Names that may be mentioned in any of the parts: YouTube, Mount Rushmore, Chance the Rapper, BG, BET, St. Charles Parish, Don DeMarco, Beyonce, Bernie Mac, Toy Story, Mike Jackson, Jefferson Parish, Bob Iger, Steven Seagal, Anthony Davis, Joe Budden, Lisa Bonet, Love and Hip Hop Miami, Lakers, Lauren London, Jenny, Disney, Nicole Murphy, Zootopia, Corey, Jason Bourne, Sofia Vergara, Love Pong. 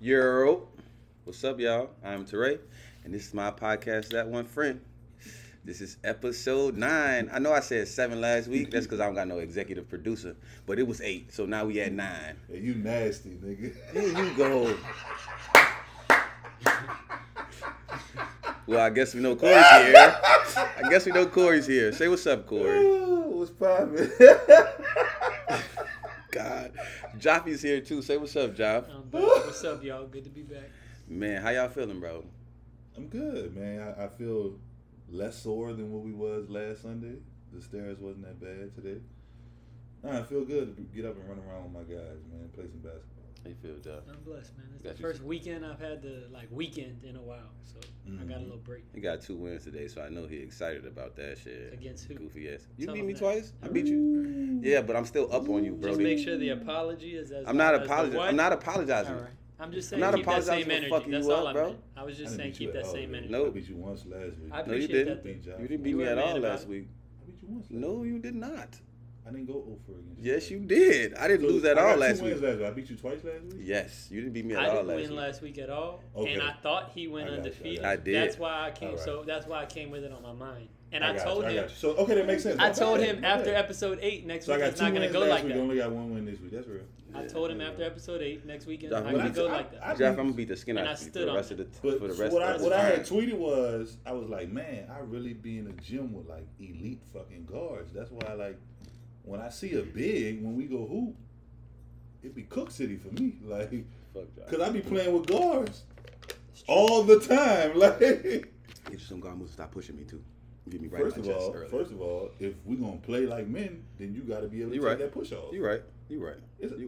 Euro. What's up, y'all? I'm Terre, and this is my podcast, That One Friend. This is episode 9. I know I said 7 last week. That's because I don't got no executive producer, but it was 8, so now we at 9. Hey, you nasty, nigga. Here you go. Well, I guess we know Corey's here. Say what's up, Corey. Ooh, what's poppin'? God. Joffy's here, too. Say what's up, Joff. What's up, y'all? Good to be back. Man, how y'all feeling, bro? I'm good, man. I feel less sore than what we was last Sunday. The stairs wasn't that bad today. Nah, I feel good to get up and run around with my guys, man. Play some basketball. How you feel, Joff? I'm blessed, man. It's the first weekend I've had the weekend in a while, so I got a little break. He got 2 wins today, so I know he's excited about that shit. Against who? Goofy ass. You beat me twice. I beat you. Yeah, but I'm still up on you, bro. Just make sure the apology is as. I'm not apologizing. All right. I'm just saying keep that same energy. That's all I meant. I was just saying keep that same energy. No, I beat you once last week. I appreciate that. You didn't beat me at all last week. I beat you once. No, you did not. I didn't go over again. Yes, you did. I didn't lose at all last week. I beat you twice last week? Yes. You didn't beat me at all last week. I didn't win last week at all. Okay. And I thought he went undefeated. I did. That's why I came with it on my mind. And I told him. So okay, that makes sense. I told him after episode 8 next week it's not gonna go like that. We only got 1 win this week. That's real. I told him after episode 8 next week it's not gonna go like that. Jeff, I'm gonna beat the skin out of you for the rest of the time. What I had tweeted was I was like, man, I really be in a gym with like elite fucking guards. That's why I like. When I see a big, when we go hoop, it be Cook City for me. Like, because I be playing with guards all the time. Like, get you some guard moves to stop pushing me, too. Get me right in my chest early. First of all, if we going to play like men, then you got to be able to take that push off. You're right.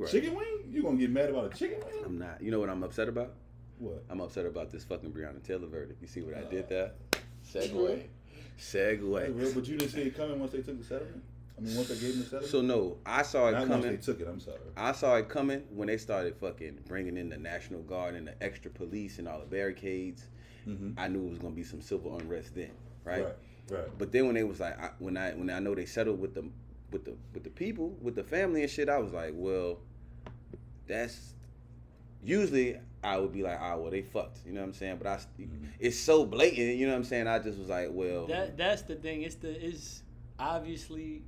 Chicken wing? You going to get mad about a chicken wing? I'm not. You know what I'm upset about? What? I'm upset about this fucking Breonna Taylor verdict. You see what I did there? Segue. But you didn't see it coming once they took the settlement? I mean, once they gave him the settlement? So, no, I saw it coming. Once they took it, I'm sorry. I saw it coming when they started fucking bringing in the National Guard and the extra police and all the barricades. Mm-hmm. I knew it was going to be some civil unrest then, right? Right. But then when they was like, when I know they settled with the people, with the family and shit, I was like, well, that's usually I would be like, well, they fucked. You know what I'm saying? But it's so blatant. You know what I'm saying? I just was like, well, that's the thing. It's obviously.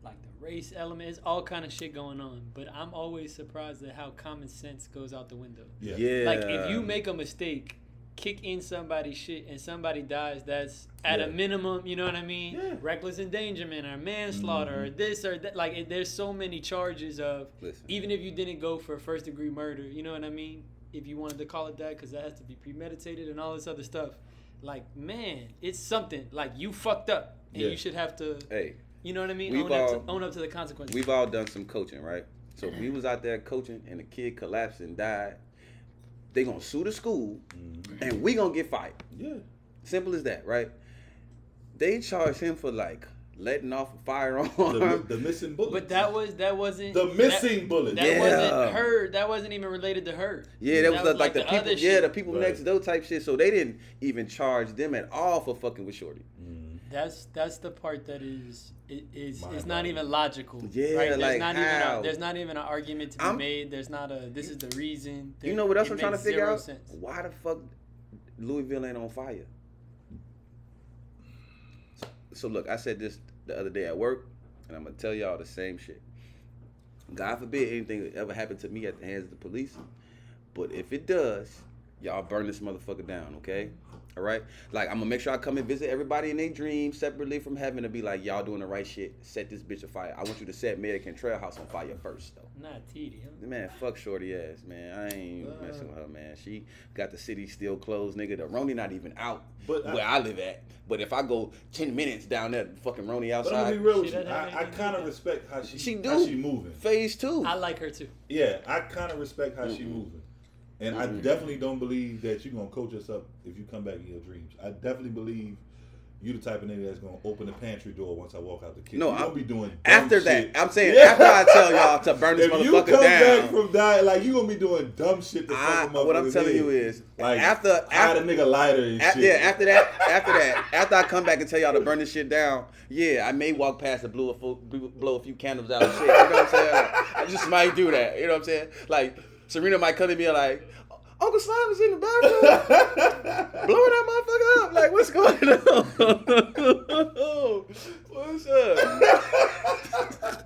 Like the race element, it's all kind of shit going on. But I'm always surprised at how common sense goes out the window. Yeah. Like if you make a mistake, kick in somebody's shit and somebody dies, that's at a minimum, you know what I mean? Yeah. Reckless endangerment or manslaughter or this or that. Like there's so many charges of, even if you didn't go for first degree murder, you know what I mean? If you wanted to call it that, because that has to be premeditated and all this other stuff. Like, man, it's something. Like you fucked up and you should have to... Hey. You know what I mean? Own up to the consequences. We've all done some coaching, right? So if we was out there coaching and a kid collapsed and died, they going to sue the school and we going to get fired. Yeah. Simple as that, right? They charged him for like letting off a firearm. The missing bullet. But that wasn't. The missing bullet. That wasn't her. That wasn't even related to her. Yeah, that was like the people. Yeah, the people next door type shit. So they didn't even charge them at all for fucking with Shorty. That's the part that is it's not even logical. Yeah, right? There's not even an argument to be made. There's not a this is the reason. You know what else I'm trying to figure out? Sense. Why the fuck Louisville ain't on fire? So look, I said this the other day at work, and I'm gonna tell y'all the same shit. God forbid anything ever happened to me at the hands of the police, but if it does, y'all burn this motherfucker down, okay? All right? Like, I'm going to make sure I come and visit everybody in their dreams separately from heaven and be like, y'all doing the right shit. Set this bitch on fire. I want you to set Meg and Trail House on fire first, though. Not tedious. Man, fuck shorty ass, man. I ain't messing with her, man. She got the city still closed, nigga. The Roni not even out where I live at. But if I go 10 minutes down there, fucking Roni outside. But I'm going to be real with you. I kind of respect how she moving. Phase 2. I like her, too. Yeah, I kind of respect how she moving. And I definitely don't believe that you're going to coach us up if you come back in your dreams. I definitely believe you the type of nigga that's going to open the pantry door once I walk out the kitchen. No, I'm going to be doing dumb after shit. That. I'm saying after I tell y'all to burn this motherfucker down. If you come back from dying, like, you're going to be doing dumb shit to fuck him up. What I'm telling you is, like, after a nigga lighter and shit. Yeah, after I come back and tell y'all to burn this shit down, I may walk past and blow a few candles out and shit. You know what I'm saying? I just might do that. You know what I'm saying? Like... Serena might come to me like, Uncle Slime is in the bathroom, blowing that motherfucker up. Like, what's going on? What's up?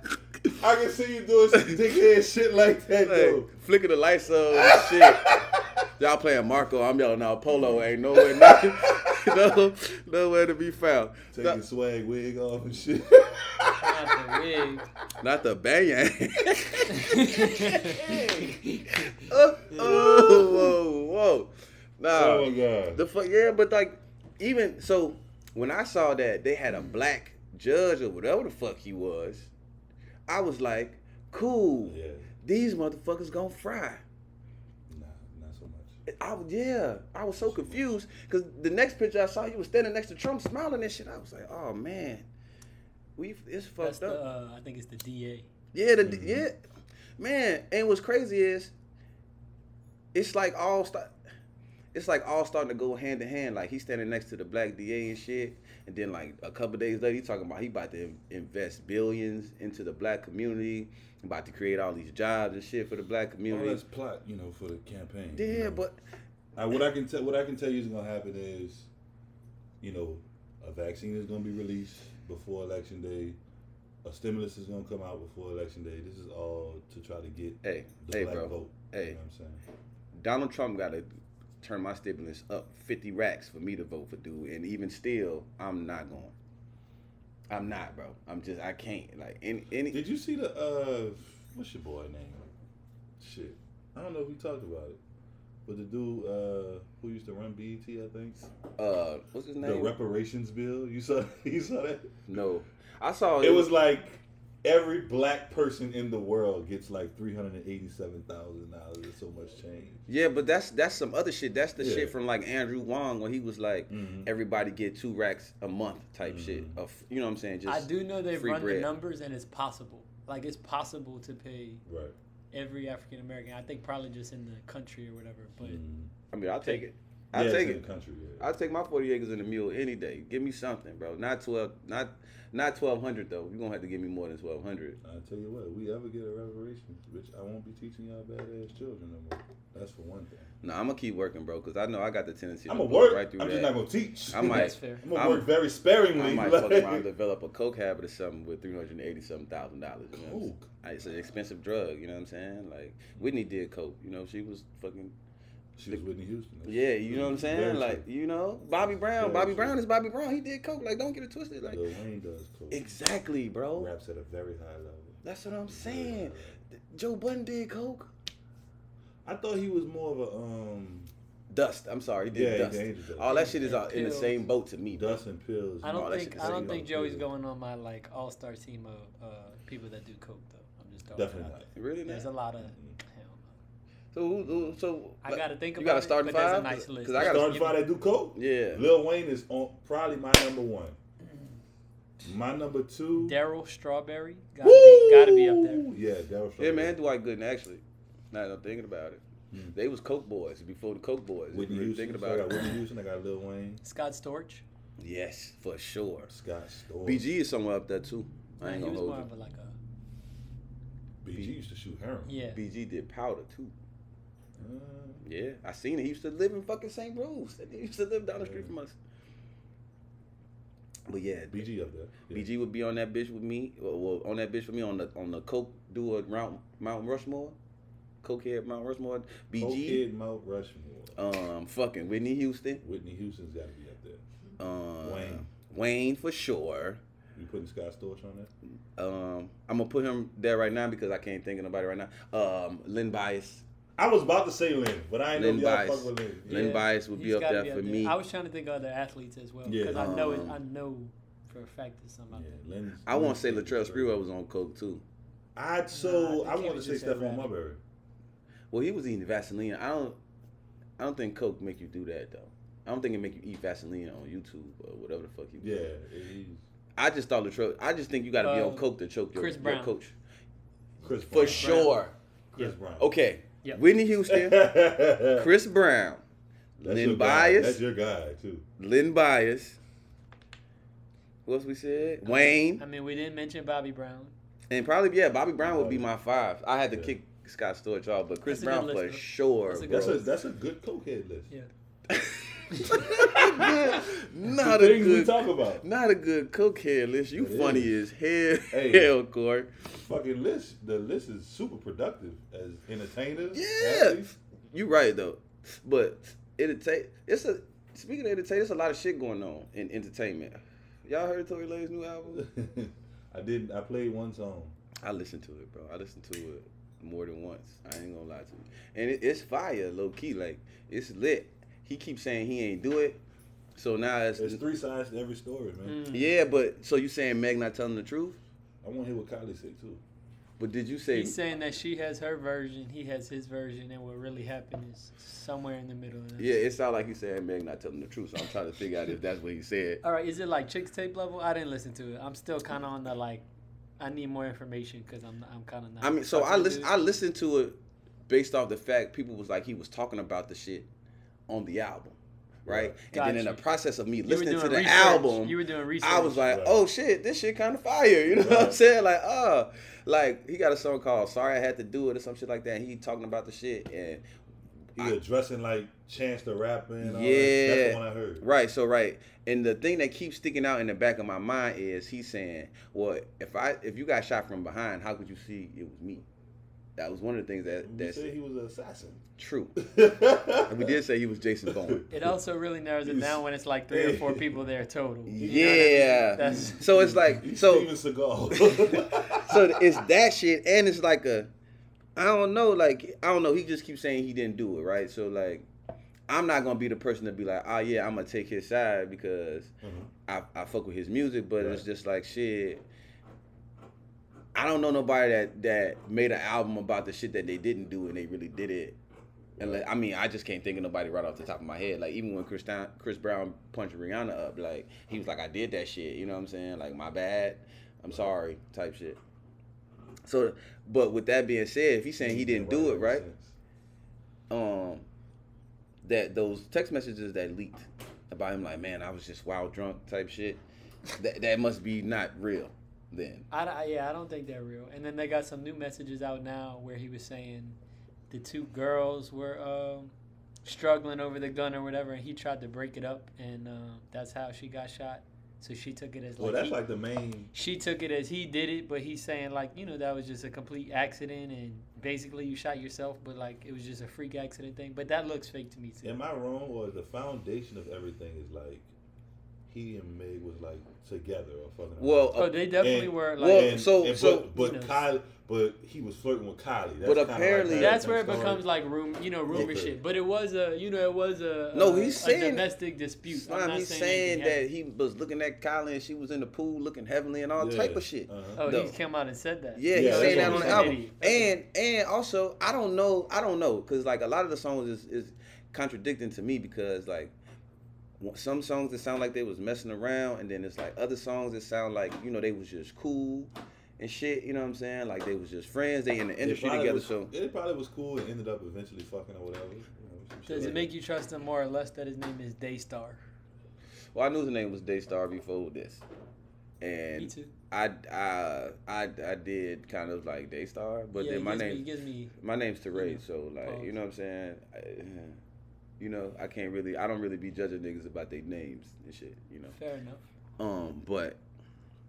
I can see you doing some dickhead shit like that, dude. Flicking the lights on and shit. Y'all playing Marco, I'm yelling out Polo. Ain't nowhere, nowhere to be found. Take your swag wig off and shit. Not the wig. Not the bang. Oh, whoa. Nah. Oh, my God. The fuck, yeah, but like, even, so, when I saw that they had a black judge or whatever the fuck he was, I was like, cool, yeah. These motherfuckers gonna fry. Nah, not so much. I was so confused because the next picture I saw, you was standing next to Trump smiling and shit. I was like, oh man, it's fucked up. I think it's the DA. Yeah, yeah. Man, and what's crazy is, it's like all starting to go hand in hand. Like he's standing next to the black DA and shit. And then like a couple of days later, he's talking about he about to invest billions into the black community, about to create all these jobs and shit for the black community. All this plot, you know, for the campaign. Yeah, you know? But what I can tell you is gonna happen is, you know, a vaccine is gonna be released before election day. A stimulus is gonna come out before election day. This is all to try to get the black vote. Hey, you know what I'm saying? Donald Trump got a turn my stimulus up 50 racks for me to vote for dude, and even still, I'm not going. I'm not, bro. I can't. Like, any. Did you see the what's your boy name? Shit, I don't know if we talked about it, but the dude who used to run BET, I think. What's his name? The reparations bill. You saw that? No, I saw it. It was like every black person in the world gets like $387,000. It's so much change. Yeah, but that's some other shit. That's the shit from like Andrew Wong when he was like, everybody get 2 racks a month type shit. You know what I'm saying? Just I do know they run the numbers and it's possible. Like it's possible to pay every African American. I think probably just in the country or whatever. But I mean, I'll take it. I'll take it. Country, yeah. I'll take my 40 acres and a mule any day. Give me something, bro. Not 1,200 though. You're gonna have to give me more than 1,200. I tell you what, we ever get a reparation, which I won't be teaching y'all badass children no more. That's for one thing. No, I'm gonna keep working, bro, because I know I got the tendency. I'm gonna work. I'm just not gonna teach. I might. That's fair. I'm gonna work very sparingly. I might fuck around and develop a coke habit or something with $387,000. Coke. It's an expensive drug. You know what I'm saying? Like Whitney did coke. You know she was fucking. She was Whitney Houston. Yeah, you know what I'm saying? Like, you know, Bobby Brown. Yeah, Bobby Brown is Bobby Brown. He did coke. Like, don't get it twisted. Like, Lil Wayne does coke. Exactly, bro. Raps at a very high level. That's what I'm saying. Joe Budden did coke. I thought he was more of a dust. I'm sorry, he did dust. All that shit is in the same boat to me. Bro. Dust and pills. And I don't think Joey's going on my like all-star team of people that do coke though. I'm just talking about it. Really? There's a lot of. So I gotta think about. You gotta start in five. Nice because I gotta start in five that do coke. Yeah, Lil Wayne is probably my number one. My number two, Daryl Strawberry. Gotta be up there. Yeah, Daryl Strawberry. Yeah, man, Dwight Gooden actually. Now that I'm thinking about it, they was coke boys before the coke boys. Whitney Houston. Thinking about it. I got Whitney Houston. I got Lil Wayne. Scott Storch. Yes, for sure. Scott Storch. BG is somewhere up there too. I ain't gonna hold you. Like BG used to shoot heroin. Yeah. BG did powder too. Yeah, I seen it. He used to live in fucking St. Rose. He used to live down the street from us. But yeah, BG up there. Yeah. BG would be on that bitch with me. Well, on that bitch with me on the coke dude Mount Rushmore, cokehead Mount Rushmore. BG cokehead Mount Rushmore. Fucking Whitney Houston. Whitney Houston's got to be up there. Wayne for sure. You putting Scott Storch on that? I'm gonna put him there right now because I can't think of nobody right now. Len Bias. I was about to say Len, but I ain't know y'all fuck with Len. Len Bias would be up there for me. I was trying to think of other athletes as well because I know for a fact that somebody. Yeah, I want to say Latrell Sprewell was on coke too. I want to say Stephon Marbury. Well, he was eating Vaseline. I don't think coke make you do that though. I don't think it make you eat Vaseline on YouTube or whatever the fuck you. Yeah, it is. I just thought Latrell. I just think you got to be on coke to choke your coach. Chris Brown. For sure. Chris Brown. Okay. Yep. Whitney Houston, Chris Brown, Len Bias. That's your guy, too. Len Bias. Who else we said? Wayne. I mean, we didn't mention Bobby Brown. And probably, Bobby Brown would be my 5. I had to kick Scott Storch off, but Chris Brown for sure. That's a good cokehead list. Yeah. Not a good cokehead list. You it funny is. As hell, Corey. Fucking list. The list is super productive as entertainers. Yeah, athletes. You right though. But speaking of entertainment, there's a lot of shit going on in entertainment. Y'all heard Tory Lanez's new album? I didn't. I played one song. I listened to it, bro. I listened to it more than once. I ain't gonna lie to you. And it's fire, low key. Like it's lit. He keeps saying he ain't do it. So now there's three sides to every story, man. Mm. Yeah, but so you saying Meg not telling the truth? I want to hear what Kylie said too. But did you say he's saying that she has her version, he has his version, and what really happened is somewhere in the middle of that. Yeah, it sounds like he's saying Meg not telling the truth, so I'm trying to figure out if that's what he said. All right, is it like Chick's Tape level? I didn't listen to it. I'm still kind of on the like, I need more information because I'm kind of not. I mean, so I listened to it based off the fact people was like he was talking about the shit on the album, right? Gotcha. And then in the process of me listening to the album, you were doing research. I was like, oh shit, this shit kind of fire. You know what I'm saying? Like, like he got a song called "Sorry I Had to Do It" or some shit like that. And he talking about the shit and he addressing like Chance the Rapper and all that. That's the one I heard. Right. So right, and the thing that keeps sticking out in the back of my mind is he's saying, "Well, if you got shot from behind, how could you see it was me?" That was one of the things that said he was an assassin. True. And we did say he was Jason Bourne. It also really narrows it down when it's like three or four people there total. Yeah. I mean? So it's like Steven Seagal. So it's that shit, and it's like I don't know. He just keeps saying he didn't do it, right? So like, I'm not gonna be the person to be like, oh yeah, I'm gonna take his side because I fuck with his music, but it's just like shit. I don't know nobody that made an album about the shit that they didn't do and they really did it. And like, I mean, I just can't think of nobody right off the top of my head. Like even when Chris Brown punched Rihanna up, like he was like, "I did that shit." You know what I'm saying? Like my bad, I'm sorry, type shit. So, but with that being said, if he's saying he didn't do it, right? That those text messages that leaked about him, like man, I was just wild drunk type shit. That must be not real. Then I don't think they're real. And then they got some new messages out now where he was saying the two girls were struggling over the gun or whatever, and he tried to break it up, and that's how she got shot. So she took it as she took it as he did it, but he's saying like, you know, that was just a complete accident, and basically you shot yourself, but like it was just a freak accident thing. But that looks fake to me too. Am I wrong, or the foundation of everything is like? He and Meg was like together or fucking. Well, they definitely were. Like, but he was flirting with Kylie. That's but apparently, like that's where it becomes like rumor shit. But it was a domestic dispute. Slime, he's saying that he was looking at Kylie and she was in the pool looking heavenly and all type of shit. Oh, he came out and said that. Yeah, he's saying that on the album. And also, I don't know, because like a lot of the songs is contradicting to me because like. Some songs that sound like they was messing around, and then it's like other songs that sound like, you know, they was just cool and shit, you know what I'm saying? Like they was just friends, they in the industry together, so. It probably was cool and ended up eventually fucking or whatever. You know, does it make you trust him more or less that his name is Daystar? Well, I knew his name was Daystar before this. And me too. I did kind of like Daystar, but then my name's Terre, so like, you know what I'm saying? You know, I don't really be judging niggas about their names and shit, you know. Fair enough. But.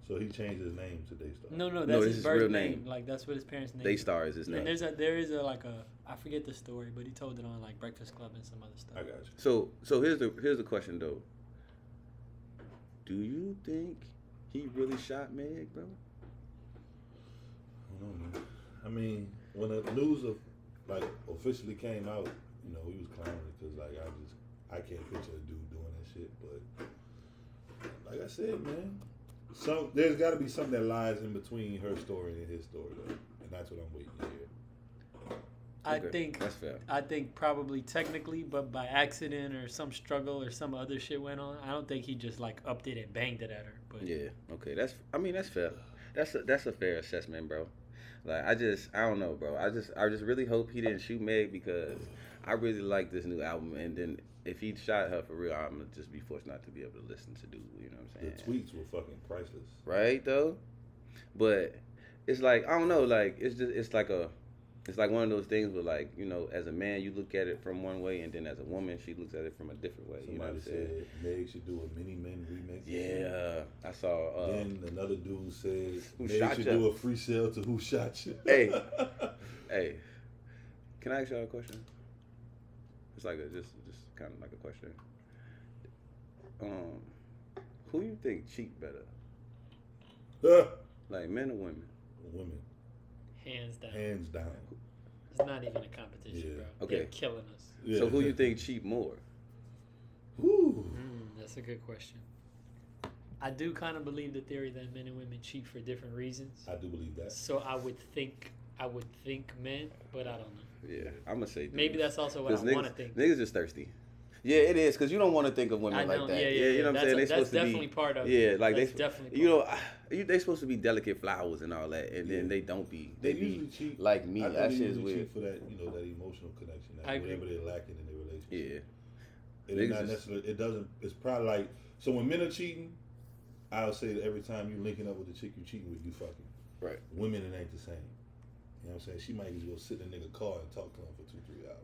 So he changed his name to Daystar. No, that's his birth real name. Like, that's what his parents' name is. Daystar is his name. And there is I forget the story, but he told it on, like, Breakfast Club and some other stuff. I got you. So here's the question, though. Do you think he really shot Meg, bro? I don't know, man. I mean, when the news of, like, officially came out, you know, he was clowning because, like, I can't picture a dude doing that shit. But, like I said, man, there's got to be something that lies in between her story and his story, though. And that's what I'm waiting to hear. I think that's fair. I think probably technically, but by accident or some struggle or some other shit went on. I don't think he just, like, upped it and banged it at her. But yeah, okay. That's fair. That's a fair assessment, bro. Like, I don't know, bro. I just really hope he didn't shoot Meg because... I really like this new album, and then if he shot her for real, I'm gonna just be forced not to be able to listen to dude. You know what I'm saying? The tweets were fucking priceless, right? Though, but it's like I don't know, like it's just it's like a It's like one of those things where, like, you know, as a man, you look at it from one way, and then as a woman, she looks at it from a different way. Somebody you know what said Meg should do a Mini Men remix. Yeah, I saw. Then another dude says Meg should do a freestyle to Who Shot You. Hey, hey, can I ask y'all a question? It's like a just kind of like a question. Who you think cheat better? Like men or women? Women. Hands down. Hands down. It's not even a competition, bro. Okay. They're killing us. Yeah. So who you think cheat more? Woo. That's a good question. I do kind of believe the theory that men and women cheat for different reasons. I do believe that. So I would think men, but I don't know. Yeah, I'm gonna say dudes. Maybe that's also what I want to think. Niggas just thirsty. Yeah, it is, because you don't want to think of women like that. Yeah, you know what I'm saying? That's definitely part of it. Yeah, like they, you know, they supposed to be delicate flowers and all that, and then they don't be. They be like me. That shit is weird. For that, you know, that emotional connection, that whatever they're lacking in their relationship. Yeah, it's not necessarily. It doesn't. It's probably like so. When men are cheating, I'll say that every time you linking up with the chick you cheating with, you fucking. Right. Women, it ain't the same. You know what I'm saying? She might just go sit in a nigga car and talk to him for 2-3 hours.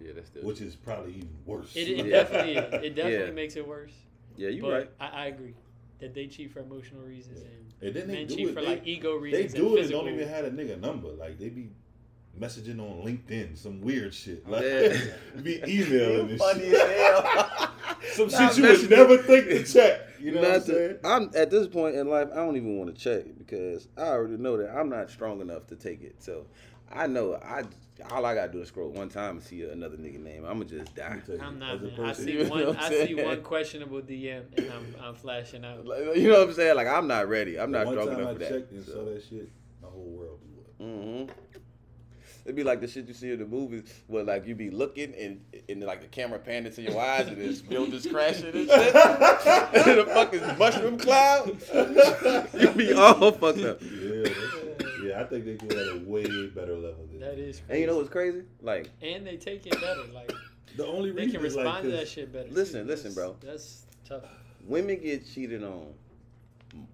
Yeah, that's still which is probably even worse. It definitely is. It definitely makes it worse. Yeah, you're right. I agree that they cheat for emotional reasons and then men cheat for like ego reasons. They do it and don't even have a nigga number. Like they be messaging on LinkedIn, some weird shit. Like be emailing and funny shit. As hell. Some shit you would never think to check. You know what I'm saying? I'm at this point in life, I don't even want to check because I already know that I'm not strong enough to take it. So I know all I gotta do is scroll one time and see another nigga name. I'ma just die. I'm not. I see one questionable DM and I'm flashing out. Like, you know what I'm saying? Like I'm not ready. I'm not strong enough for that. One time I checked and saw that shit, my whole world blew up. Mm-hmm. It'd be like the shit you see in the movies where like you be looking and like the camera pan into your eyes and this building's crashing and shit. And the fucking mushroom cloud. You be all fucked up. Yeah. Yeah, I think they do it at a way better level than that is crazy. And you know what's crazy? Like and they take it better. Like the only reason they can respond to that shit better. Listen, bro. That's tough. Women get cheated on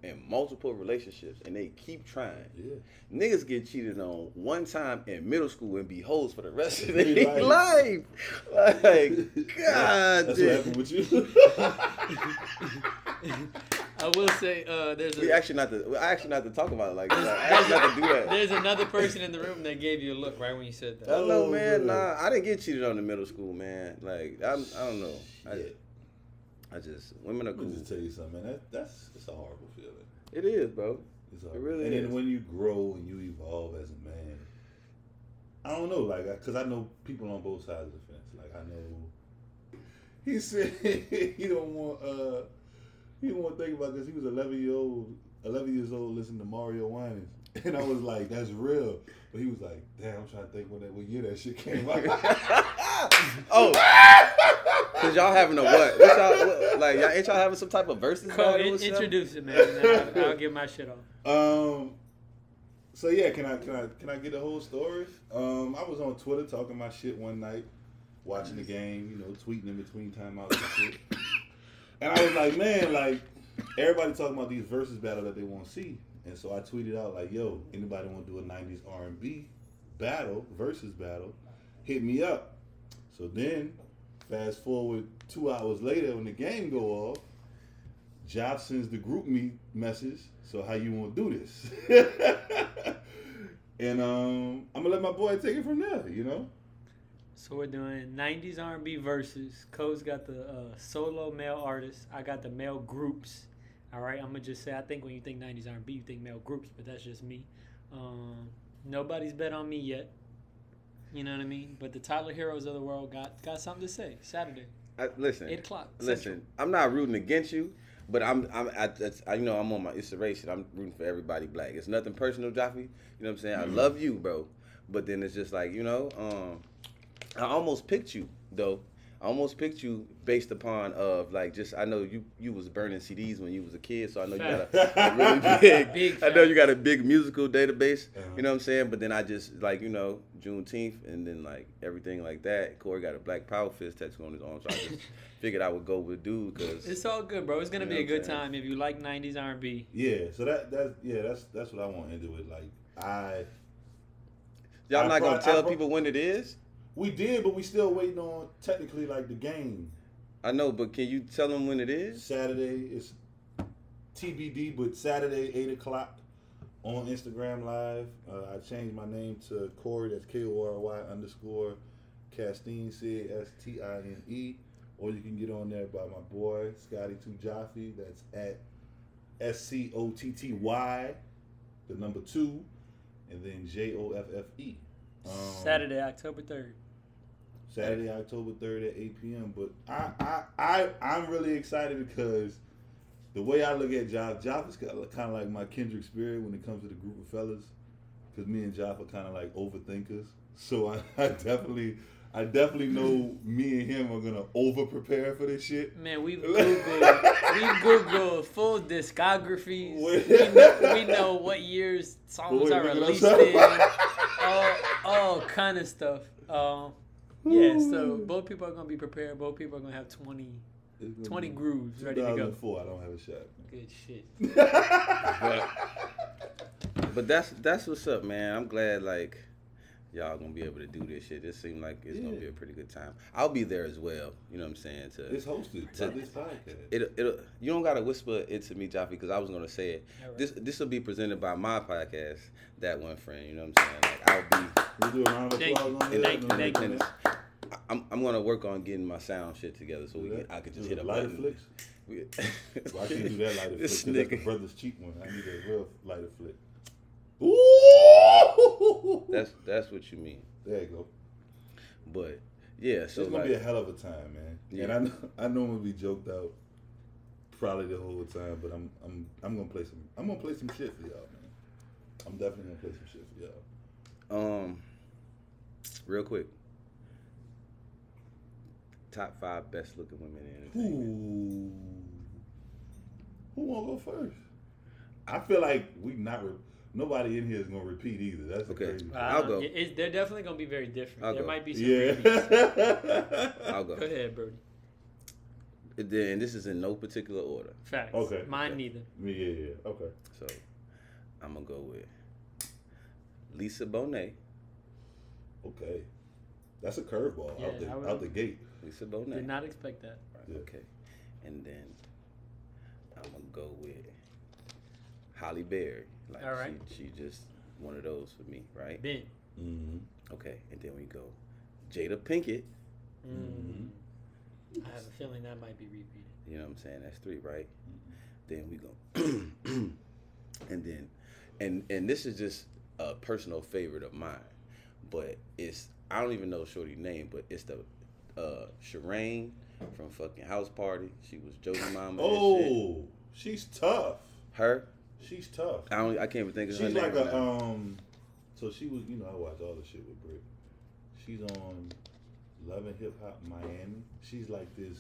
in multiple relationships and they keep trying. Yeah. Niggas get cheated on one time in middle school and be hoes for the rest of their life. Like God. That's what happened with you. I will say there's we're actually not to talk about it like that. I actually not to do that. There's another person in the room that gave you a look right when you said that. Hello, man. Nah, I didn't get cheated on in middle school, man. Like I don't know. I just women are cool. Let me just tell you something, man. It's a horrible feeling. It is, bro. It's horrible. It really is. And then when you grow and you evolve as a man, I don't know, like, because I know people on both sides of the fence. Like I know he said he don't want. He didn't want to think about this. He was 11 years old listening to Mario Winans. And I was like, that's real. But he was like, damn, I'm trying to think what year that shit came out. Oh. Because y'all having a what? Like, ain't y'all having some type of versus? Introduce it, man. And I'll get my shit off. So, yeah, can I get the whole story? I was on Twitter talking my shit one night, watching the game, you know, tweeting in between timeouts and shit. And I was like, man, like, everybody talking about these versus battles that they want to see. And so I tweeted out, like, yo, anybody want to do a 90s R&B battle, versus battle, hit me up. So then, fast forward 2 hours later, when the game go off, Joff sends the group me message, so how you want to do this? And I'm going to let my boy take it from there, you know? So we're doing 90s R&B versus. Code's got the solo male artists. I got the male groups. All right, I'm going to just say I think when you think 90s R&B, you think male groups, but that's just me. Nobody's bet on me yet. You know what I mean? But the Tyler Heroes of the world got something to say. Saturday. Listen. 8 o'clock. Listen, Central. I'm not rooting against you. But I'm you know, I'm on my iteration. I'm rooting for everybody black. It's nothing personal, Joffy. You know what I'm saying? Mm-hmm. I love you, bro. But then it's just like, you know, I almost picked you, though. I almost picked you based upon of like just I know you was burning CDs when you was a kid, so I know you got a really big I know you got a big musical database. Uh-huh. You know what I'm saying? But then I just like you know Juneteenth and then like everything like that. Corey got a Black Power fist tattoo on his arm, so I just figured I would go with dude because it's all good, bro. It's gonna be a good time if you like 90s R&B. Yeah, so that's what I want to end it with. Like I. Y'all not going to tell people when it is? We did, but we still waiting on technically like the game. I know, but can you tell them when it is? Saturday is TBD, but Saturday 8 o'clock on Instagram Live. I changed my name to Corey. That's KORY_Castine. Castine. Or you can get on there by my boy Scotty Two Joffe. That's at SCOTTY. The number 2, and then JOFFE. Saturday, October 3rd. Saturday, October 3rd at 8 p.m. But I'm really excited because the way I look at Joff is kind of like my kindred spirit when it comes to the group of fellas. Because me and Joff are kind of like overthinkers. So I definitely know me and him are going to over-prepare for this shit. Man, we've Googled full discographies. We know what years songs are released in. All kind of stuff. Yeah, so both people are going to be prepared. Both people are going to have 20 grooves ready to go. I don't have a shot. Good shit. but that's what's up, man. I'm glad, like, y'all gonna be able to do this shit. It seems like it's gonna be a pretty good time. I'll be there as well. You know what I'm saying? It's hosted. This podcast. You don't gotta whisper it to me, Joffy, because I was gonna say it. Right. This will be presented by my podcast, That One Friend. You know what I'm saying? I'll be. We do a round of applause on this. I'm gonna work on getting my sound shit together so I could just hit a lighter button. Flicks. Well, I can't do that lighter flick. That's the brother's cheap one. I need a real lighter flick. Ooh! That's what you mean. There you go. But yeah, so it's gonna be a hell of a time, man. Yeah. And I know I'm gonna be joked out probably the whole time, but I'm gonna play some shit for y'all, man. I'm definitely gonna play some shit for y'all. Real quick. Top 5 best looking women in entertainment. Who wanna go first? I feel like nobody in here is gonna repeat either. That's okay. Crazy. I'll go. They're definitely gonna be very different. Might be some repeats. I'll go. Go ahead, Brody. Then this is in no particular order. Facts. Okay. Mine neither. Yeah. Okay. So I'm gonna go with Lisa Bonet. Okay. That's a curveball out the gate. Lisa Bonet. Did not expect that. Right. Yeah. Okay. And then I'm gonna go with Halle Berry. Like, all right. She just one of those for me, right? Ben. Mm-hmm. Okay, and then we go Jada Pinkett. Mm-hmm. I have a feeling that might be repeated. You know what I'm saying? That's 3, right? Mm-hmm. Then we go, and this is just a personal favorite of mine, but I don't even know Shorty's name, but it's the Shireen from fucking House Party. She was Jody's mama. Oh, she's tough. Her. She's tough. I can't even think of her name. She's like a So she was, I watch all the shit with Britt. She's on Love and Hip Hop Miami. She's like this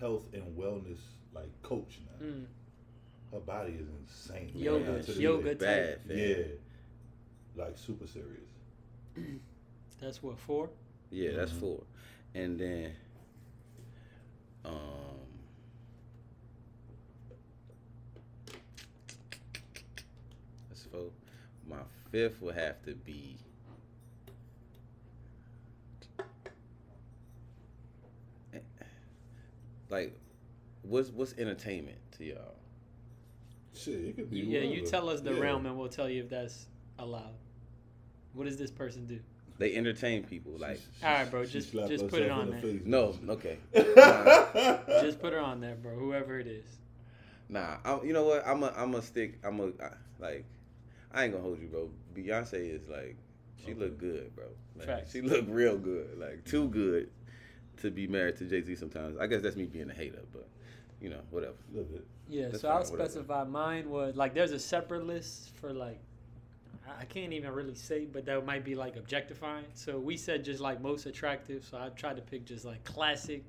health and wellness like coach now. Mm. Her body is insane. Yoga type. Yeah, like super serious. That's what 4. Yeah, that's 4, and then my 5th would have to be like, what's entertainment to y'all? Shit, it could be. Yeah, whatever. You tell us the realm, and we'll tell you if that's allowed. What does this person do? They entertain people. Like, all right, bro, just put it on there. No, okay. Just put her on there, bro. Whoever it is. Nah, you know what? I ain't gonna hold you, bro. Beyonce is like, she look good, bro. Like, she look real good, like too good to be married to Jay-Z sometimes. I guess that's me being a hater, but whatever. Yeah, that's so fine, I'll specify mine was like there's a separate list for like I can't even really say, but that might be like objectifying. So we said just like most attractive. So I tried to pick just like classic,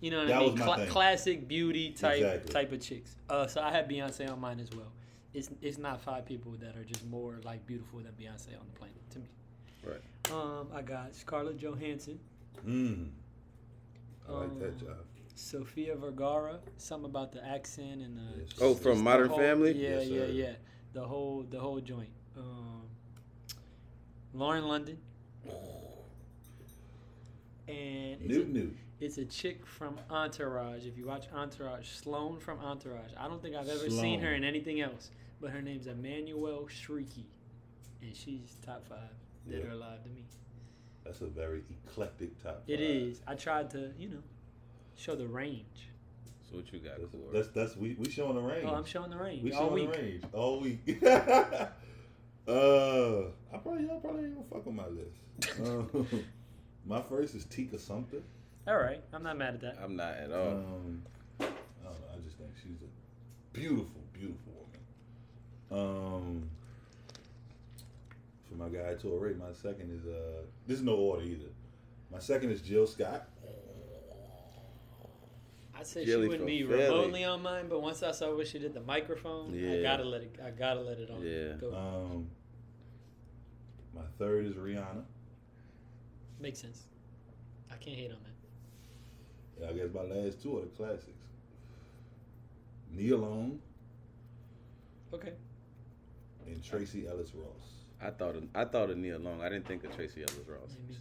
what I mean? Classic beauty type of chicks. So I had Beyonce on mine as well. It's not 5 people that are just more like beautiful than Beyonce on the planet to me. Right. I got Scarlett Johansson. I like that job. Sofia Vergara. Something about the accent and the. Yes. Oh, from Modern Family. Yeah, yes, yeah, sir. The whole joint. Lauren London. And it's a chick from Entourage. If you watch Entourage, Sloane from Entourage. I don't think I've ever seen her in anything else. But her name's Emmanuel Shrieky. And she's top five. Dead or alive to me. That's a very eclectic top five. It is. I tried to, you know, show the range. So what you got, Corey? We showing the range. Oh, I'm showing the range. We showing the range all week. I probably ain't gonna fuck with my list. My first is Tika Sumter. All right, I'm not mad at that. I'm not at all. I don't know. I just think she's a beautiful, beautiful woman. For my guy Torrey, my second is this is no order either. My second is Jill Scott. I said Jilly she wouldn't be remotely on mine, but once I saw what she did, the microphone, yeah. I gotta let it on. Yeah. Go. My third is Rihanna. Makes sense. I can't hate on that. Yeah, I guess my last two are the classics. Nia Long. Okay. And Tracee Ellis Ross. I thought of Nia Long. I didn't think of Tracee Ellis Ross. Yeah,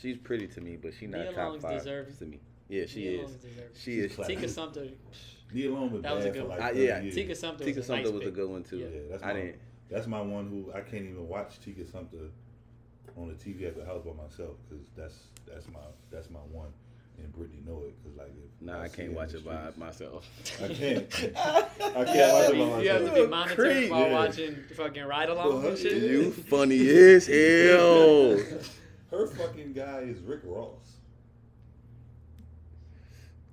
she's pretty to me, but she's not Nia top Long's five deserved. To me. Yeah, she is. Tika Sumter. Nia Long was bad for like 30 years. Tika Sumter was a good one too. Yeah, that's my one who I can't even watch Tika Sumter on the TV at the house by myself because that's my one. And Brittany know it because like I can't watch it by myself. I can't watch it by myself. You have to be monitored while watching fucking ride along and shit. You funny as hell. Her fucking guy is Rick Ross.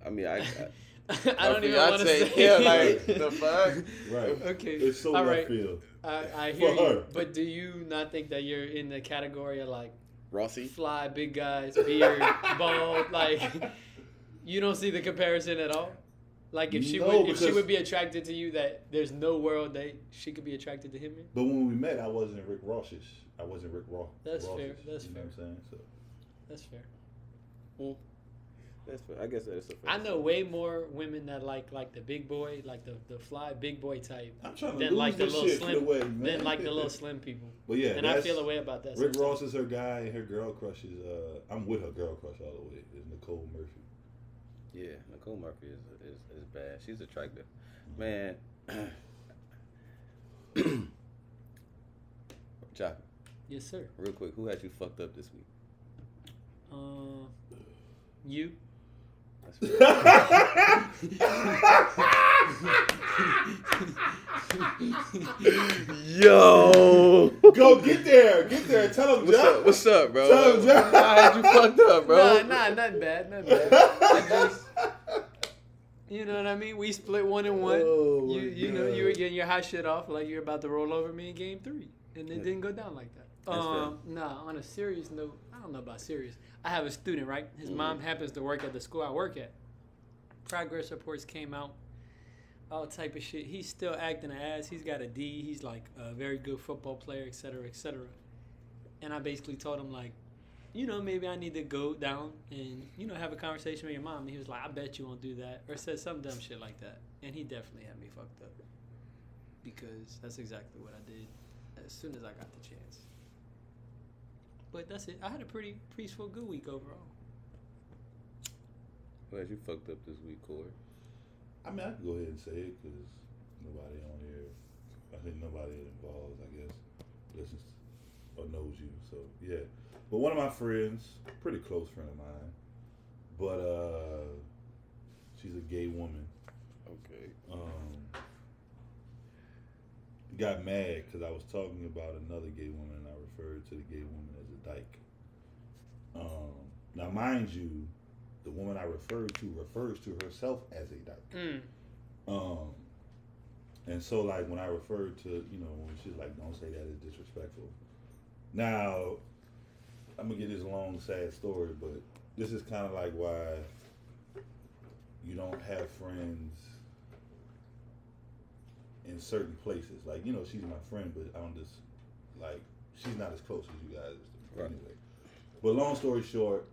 I mean, I don't even want to say it. Like, the fuck? Right. Okay. It's so left field. I hear you. But do you not think that you're in the category of, like, Rossi? Fly, big guys, beard, bald? Like, you don't see the comparison at all? Like, if she would be attracted to you, that there's no world that she could be attracted to him in? But when we met, I wasn't Rick Rossish. I wasn't Rick Ross. That's Rossish, fair. That's fair. You know what I'm saying? So. That's fair. Well, that's fair. I guess that's a fair. I know way more women that like the big boy, like the fly big boy type, than like the little slim, than like the little slim people. But yeah, and I feel a way about that. Rick Ross is her guy, and her girl crush is. I'm with her girl crush all the way. Is Nicole Murphy? Yeah, Nicole Murphy is bad. She's attractive, man. Joff. Yes, sir. Real quick, who had you fucked up this week? You. Yo, go get there. Tell him what's up, bro. Tell him I had you fucked up, bro. Nah, nothing bad. I just, you know what I mean? We split 1-1. Oh, you know, you were getting your hot shit off like you're about to roll over me in Game 3, and it didn't go down like that. On a serious note, I don't know about serious. I have a student, right? His mom happens to work at the school I work at. Progress reports came out, all type of shit. He's still acting an ass. He's got a D. He's like a very good football player, et cetera, et cetera. And I basically told him, like, you know, maybe I need to go down and, you know, have a conversation with your mom. And he was like, I bet you won't do that, or said some dumb shit like that. And he definitely had me fucked up because that's exactly what I did as soon as I got the chance. But that's it. I had a pretty peaceful, good week overall. Who had you fucked up this week, Corey? I mean, I can go ahead and say it because nobody on here, I think nobody involved, I guess, listens or knows you. So, yeah. But one of my friends, pretty close friend of mine, but she's a gay woman. Okay. Got mad because I was talking about another gay woman and I referred to the gay woman as a dyke. Now, mind you, the woman I referred to refers to herself as a dyke. And so, like, when I referred to, you know, when she's like, don't say that, it's disrespectful. Now, I'm going to get this long, sad story, but this is kind of like why you don't have friends in certain places. Like, you know, she's my friend, but I'm just, like, she's not as close as you guys. Right. Anyway. But long story short,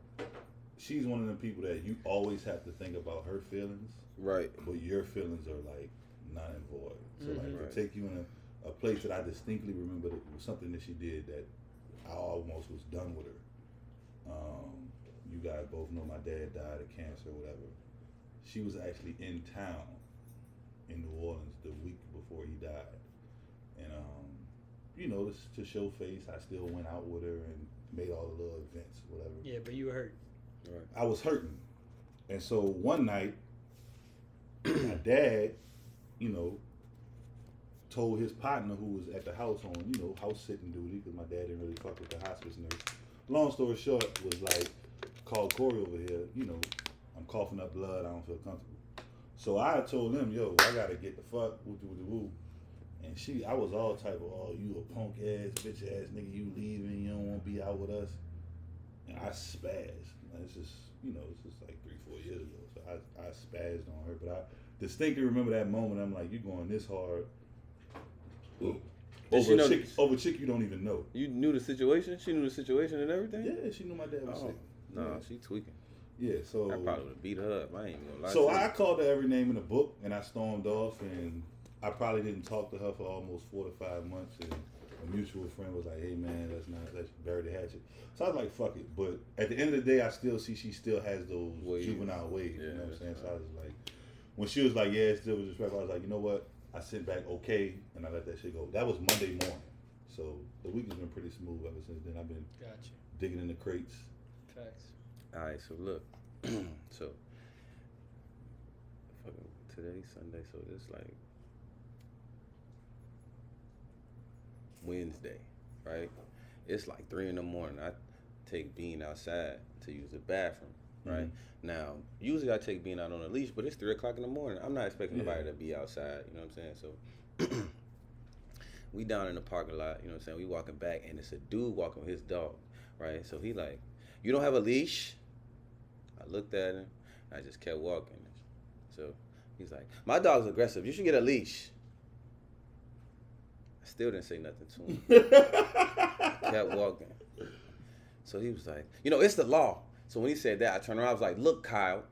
she's one of the people that you always have to think about her feelings. Right. But your feelings are, like, not in void. So, like, to take you in a place that I distinctly remember that was something that she did that I I almost was done with her. You guys both know my dad died of cancer, whatever. She was actually in town in New Orleans the week before he died. And, you know, to show face, I still went out with her and made all the little events, whatever. Yeah, but you were hurt. Right. I was hurting. And so one night, my dad, you know, told his partner who was at the house on, you know, house sitting duty, because my dad didn't really fuck with the hospice nurse. Long story short, was like, call Corey over here, you know, I'm coughing up blood, I don't feel comfortable. So I told him, yo, I gotta get the fuck, woo-doo-woo-doo-woo. And I was all type of, oh, you a punk ass, bitch ass nigga, you leaving, you don't wanna be out with us. And I spazzed. It's just, you know, it's just like 3-4 years ago. So I spazzed on her, but I distinctly remember that moment. I'm like, you going this hard over a chick you don't even know. You knew the situation? She knew the situation and everything? Yeah, she knew my dad was sick. No, yeah. She tweaking. Yeah, so I probably would have beat her up. I ain't gonna lie. So I called her every name in the book, and I stormed off, and I probably didn't talk to her for almost 4 to 5 months. And a mutual friend was like, "Hey man, let's bury the hatchet." So I was like, "Fuck it," but at the end of the day, I still see she still has those juvenile ways. Yeah, you know what I'm saying? Right. So I was like, when she was like, "Yeah, it still was disrespectful," I was like, "You know what? I sit back, okay," and I let that shit go. That was Monday morning. So the week has been pretty smooth ever since then. I've been digging in the crates. Facts. All right, so look, so today's Sunday, so it's like Wednesday, right? It's like 3 a.m. I take Bean outside to use the bathroom, right? Mm-hmm. Now, usually I take Bean out on a leash, but it's 3:00 a.m. I'm not expecting nobody to be outside, you know what I'm saying? So we down in the parking lot, you know what I'm saying? We walking back, and it's a dude walking with his dog, right? So he like, "You don't have a leash?" I looked at him, and I just kept walking. So he's like, "My dog's aggressive. You should get a leash." I still didn't say nothing to him. Kept walking. So he was like, "You know, it's the law." So when he said that, I turned around. I was like, "Look, Kyle."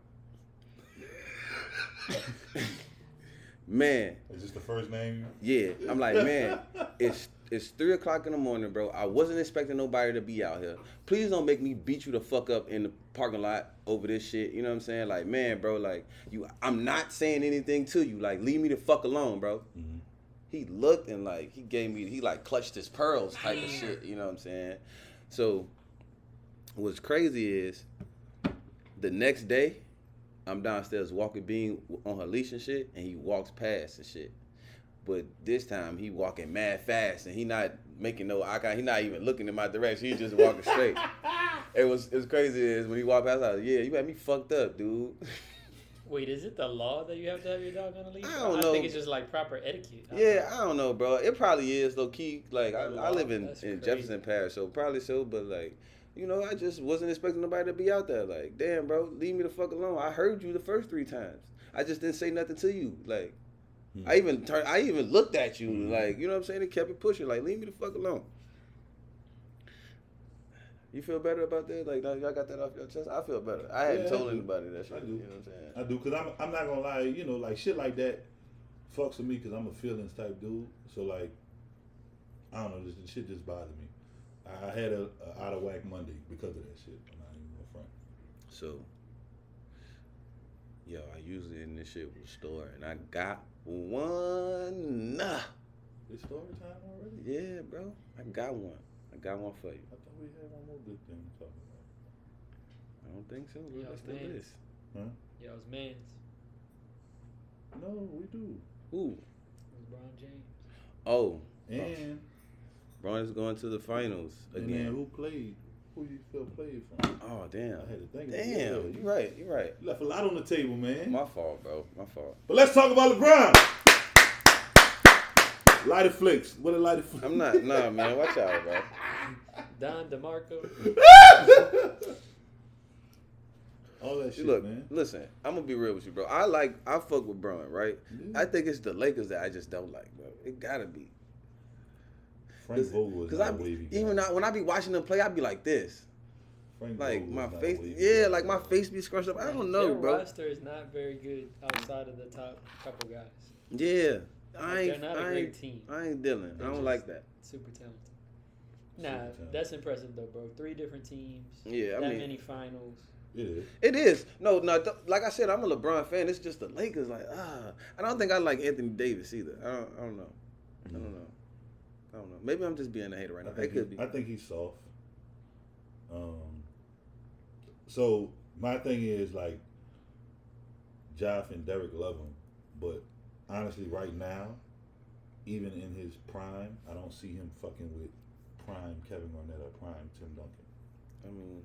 Man. Is this the first name? Yeah. I'm like, man, it's 3:00 a.m, bro. I wasn't expecting nobody to be out here. Please don't make me beat you the fuck up in the parking lot over this shit. You know what I'm saying? Like, man, bro, like, I'm not saying anything to you. Like, leave me the fuck alone, bro. Mm-hmm. He looked and, like, he like clutched his pearls type of shit. You know what I'm saying? So what's crazy is the next day, I'm downstairs walking Bean on her leash and shit, and he walks past and shit. But this time, he walking mad fast, and he not making no eye contact. He not even looking in my direction. He just walking straight. It was crazy is when he walked past, I was like, "Yeah, you had me fucked up, dude." Wait, is it the law that you have to have your dog on a leash? I don't know. I think it's just like proper etiquette. I don't know, bro. It probably is low key. Like I live in Jefferson Parish, so probably so. But like, you know, I just wasn't expecting nobody to be out there. Like, damn, bro, leave me the fuck alone. I heard you the first 3 times. I just didn't say nothing to you. Like. I even looked at you, like, you know what I'm saying? They kept it pushing, like, leave me the fuck alone. You feel better about that? Like, y'all got that off your chest? I feel better. I hadn't told anybody that shit. I do. You know what I'm saying? I do, because I'm not going to lie, you know, like, shit like that fucks with me because I'm a feelings type dude. So, like, I don't know, this shit just bothered me. I had a out of whack Monday because of that shit. I'm not even going to front. So, yo, I usually in this shit with the store, and I got one. It's story time already? Yeah, bro. I got one for you. I thought we had one more good thing to talk about. I don't think so. Let's do this. Huh? Yeah, it was man's. No, we do. Who? LeBron James. Oh. And? LeBron is going to the finals again. And then who played? Who you feel played from? Oh, damn. I had to think. Damn, of you right. You're right. You left a lot on the table, man. My fault, bro. My fault. But let's talk about LeBron. Lighter flicks. What a lighter flick. I'm not. Nah, man. Watch out, bro. Don DeMarco. All that shit, look, man. Listen, I'm going to be real with you, bro. I fuck with Bron, right? Mm-hmm. I think it's the Lakers that I just don't like, bro. It got to be. Frank Vogel is not wavy. Even when I be watching them play, I be like this. Frank like Vogel my face, wavy, yeah, like my face be scrunched up. I don't know, bro. Their roster is not very good outside of the top couple guys. Yeah, like, they're not a great team. I ain't dealing. I don't like that. Super talented. Nah, that's impressive though, bro. 3 different teams. Yeah, many finals. It is. No. Like I said, I'm a LeBron fan. It's just the Lakers. I don't think I like Anthony Davis either. I don't know. Mm-hmm. I don't know. Maybe I'm just being a hater right now. It could be. I think he's soft. So my thing is like, Joff and Derek love him, but honestly, right now, even in his prime, I don't see him fucking with prime Kevin Garnett or prime Tim Duncan. I mean,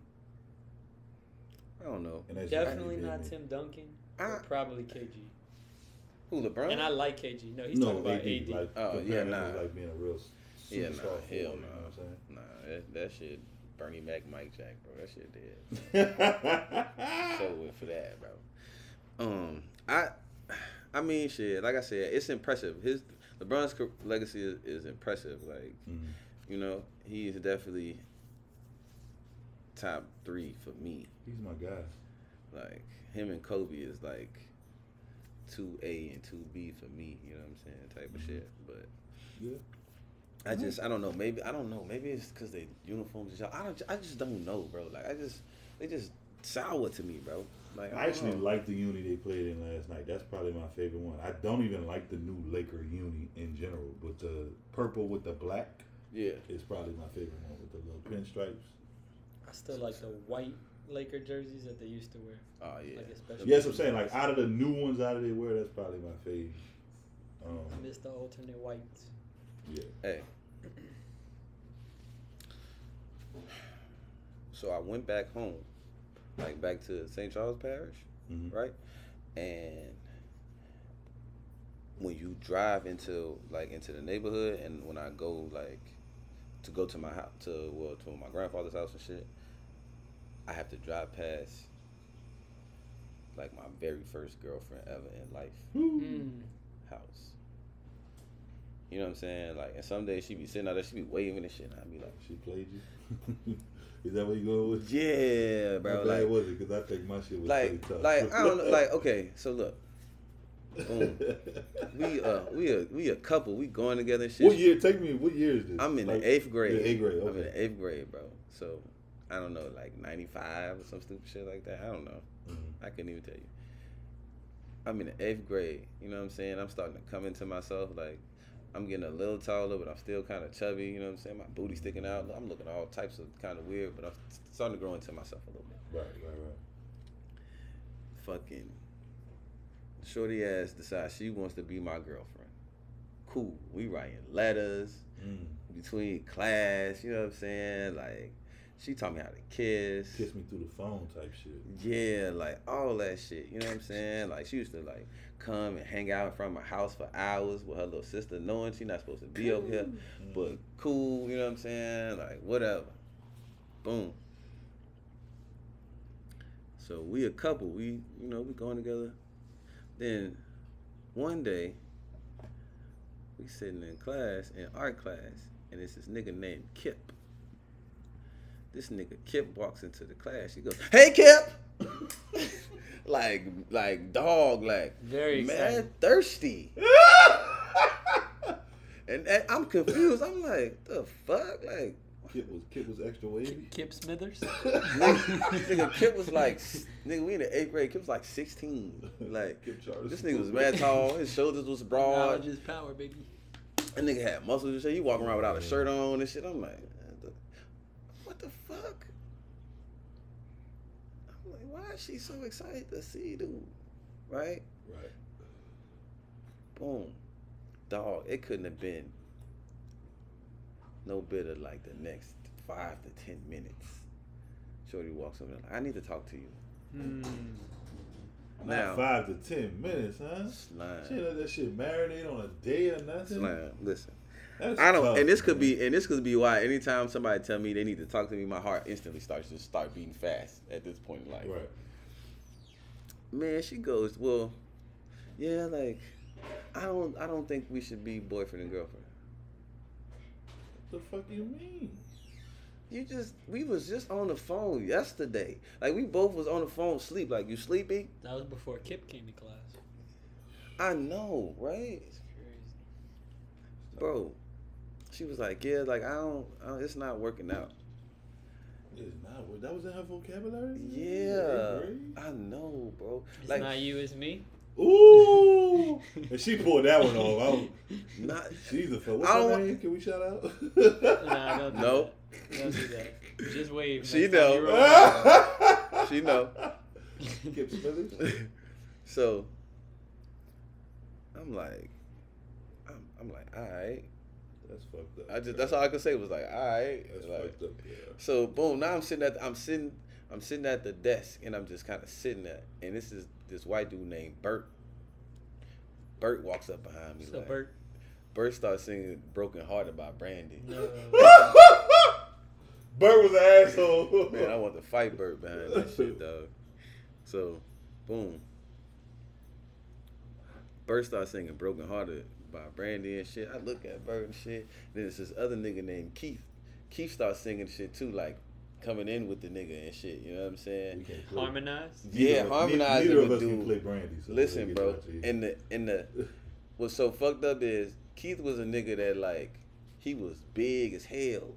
I don't know. Definitely not Tim Duncan. Probably KG. Who, LeBron? And I like KG. No, he's talking about AD. Like, like being a real superstar. Yeah, hell no. You know what I'm saying? That shit, Bernie Mac, Mike Jack, bro. That shit dead. So with for that, bro. I mean, shit. Like I said, it's impressive. His LeBron's legacy is impressive. Like, you know, he is definitely top 3 for me. He's my guy. Like him and Kobe is like 2A and 2B for me. You know what I'm saying? Type of shit. But yeah, I don't know. Maybe it's because they uniforms. I just don't know, bro. Like they just sour to me, bro. Like, I actually like the uni they played in last night. That's probably my favorite one. I don't even like the new Laker uni in general, but the purple with the black is probably my favorite one with the little pinstripes. I still like the white Laker jerseys that they used to wear. Oh, yeah. Yes, I'm saying, like, out of the new ones out of they wear, that's probably my favorite. I miss the alternate whites. Yeah. Hey. So I went back home. Like back to St. Charles Parish, right? And when you drive into the neighborhood, and when I go to my house to my grandfather's house and shit, I have to drive past like my very first girlfriend ever in life house. You know what I'm saying? Like, and some days she be sitting out there, she be waving and shit, and I be like, she played you. Is that what you going with? Yeah, bro. What like, was it? Because I think my shit was like, pretty tough. Like, I don't know. Like, okay, so look, we a couple. We going together and shit. What year? Take me. What year is this? I'm in the 8th grade. Okay. I'm in the 8th grade, bro. So I don't know, like 95 or some stupid shit like that. I don't know. I couldn't even tell you. I'm in the 8th grade. You know what I'm saying? I'm starting to come into myself, like. I'm getting a little taller, but I'm still kind of chubby. You know what I'm saying? My booty sticking out. I'm looking all types of kind of weird, but I'm starting to grow into myself a little bit. Right. Fucking shorty ass decides she wants to be my girlfriend. Cool. We writing letters between class. You know what I'm saying? Like, she taught me how to kiss. Kiss me through the phone type shit. Yeah, like all that shit. You know what I'm saying? Like, she used to like come and hang out in front of my house for hours with her little sister, knowing she's not supposed to be over here, but cool. You know what I'm saying? Like, whatever. Boom. So we a couple. We going together. Then one day we sitting in class, in art class, and it's this nigga named Kip. This nigga Kip walks into the class. She goes, "Hey, Kip!" like dog, like very mad, thirsty. and I'm confused. I'm like, the fuck, like Kip was extra wavy. Kip Smithers. nigga, Kip was like, nigga, we in the 8th grade. Kip was like 16. Like Kip Charles. This nigga was mad tall. His shoulders was broad. Knowledge is power, baby. That nigga had muscles and shit. He walking around without a shirt on and shit. I'm like, the fuck? I'm like, why is she so excited to see dude? Right. Boom. Dog, it couldn't have been no better like the next 5 to 10 minutes. Shorty walks over and like, I need to talk to you. Now, 5 to 10 minutes, huh? Slime. She let that shit marinate on a day or nothing. Slime, listen. That's tough, and this could be why anytime somebody tell me they need to talk to me, my heart instantly starts beating fast at this point in life. Right. Man, she goes, well, yeah, like I don't think we should be boyfriend and girlfriend. What the fuck do you mean? We was just on the phone yesterday. Like we both was on the phone sleep. Like, you sleepy? That was before Kip came to class. I know, right? It's crazy. Bro. She was like, yeah, like I don't it's not working out. It's not working. That was in her vocabulary? Yeah. I know, bro. It's like, not you, it's me. Ooh, and she pulled that one off. She's a fella. What's her name? Can we shout out? Nah, don't do that. Don't do that. Just wave. She know. She know. So, I'm like, all right. That's fucked up. That's all I could say was like, all right. That's like, fucked up. Yeah. So boom, now I'm sitting at the desk and I'm just kind of sitting there, and this is this white dude named Bert. Bert walks up behind me. So like, Bert starts singing "Broken Hearted" by Brandy. No. Bert was an asshole. Man, I want to fight Bert behind that shit, dog. So, boom. Bert starts singing "Broken Hearted" by Brandy and shit. I look at Bert and shit. Then it's this other nigga named Keith. Keith starts singing shit too, like coming in with the nigga and shit. You know what I'm saying? Harmonize? Yeah, harmonizing. Neither of us can play Brandy. So listen, bro. And the what's so fucked up is Keith was a nigga that like he was big as hell.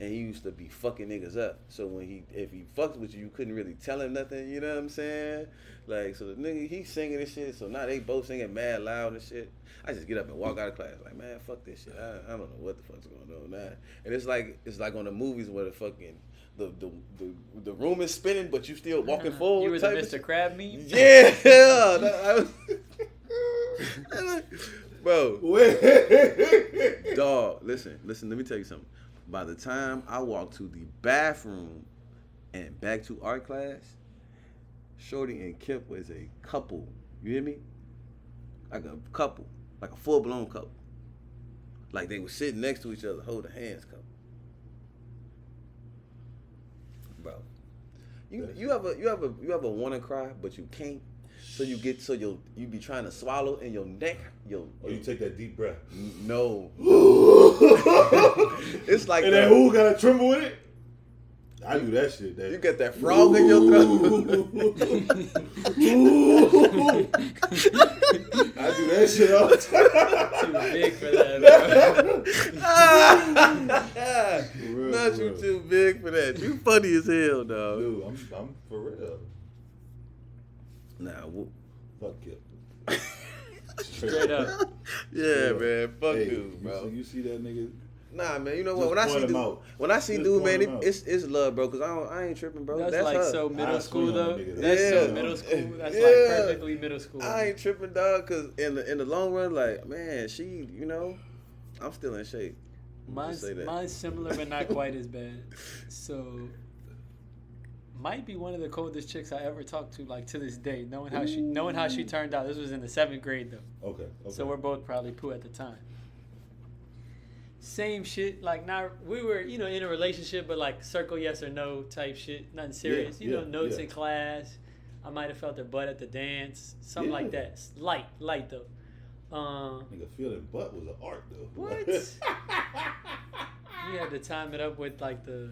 And he used to be fucking niggas up. So when if he fucked with you, you couldn't really tell him nothing. You know what I'm saying? Like, so the nigga, he's singing this shit. So now they both singing mad loud and shit. I just get up and walk out of class. Like, man, fuck this shit. I don't know what the fuck's going on now. And it's like on the movies where the fucking the room is spinning, but you still walking forward. You were the Mr. Crab meme? Yeah. Bro. Wait. Dog, listen, let me tell you something. By the time I walked to the bathroom and back to art class, Shorty and Kip was a couple. You hear me? Like a couple. Like a full-blown couple. Like they were sitting next to each other, holding hands couple. Bro. You ever wanna cry, but you can't? So you be trying to swallow in your neck. You take that deep breath. No. It's like, and that who got to tremble with it. I do that shit. You get that frog in your throat. I do that shit all the time. Too big for that. Real, not real. You too big for that. You funny as hell, dog. Dude, I'm for real. Nah, fuck you. Straight up. Yeah, man. Fuck dude, bro. You see that nigga? Nah, man. You know what? When I see dude, man, it's love, bro. Cause I ain't tripping, bro. That's like her. So middle school though. That's so middle school. That's like perfectly middle school. I ain't tripping, dog. Cause in the long run, like, man, she, you know, I'm still in shape. Mine's similar, but not quite as bad. So. Might be one of the coldest chicks I ever talked to, like, to this day, knowing how she turned out. This was in the 7th grade, though. Okay. So we're both probably poo at the time. Same shit, like, now we were, you know, in a relationship, but, like, circle yes or no type shit. Nothing serious. Notes in class. I might have felt her butt at the dance. Something like that. Light, though. Nigga, feeling butt was an art, though. What? You had to time it up with, like, the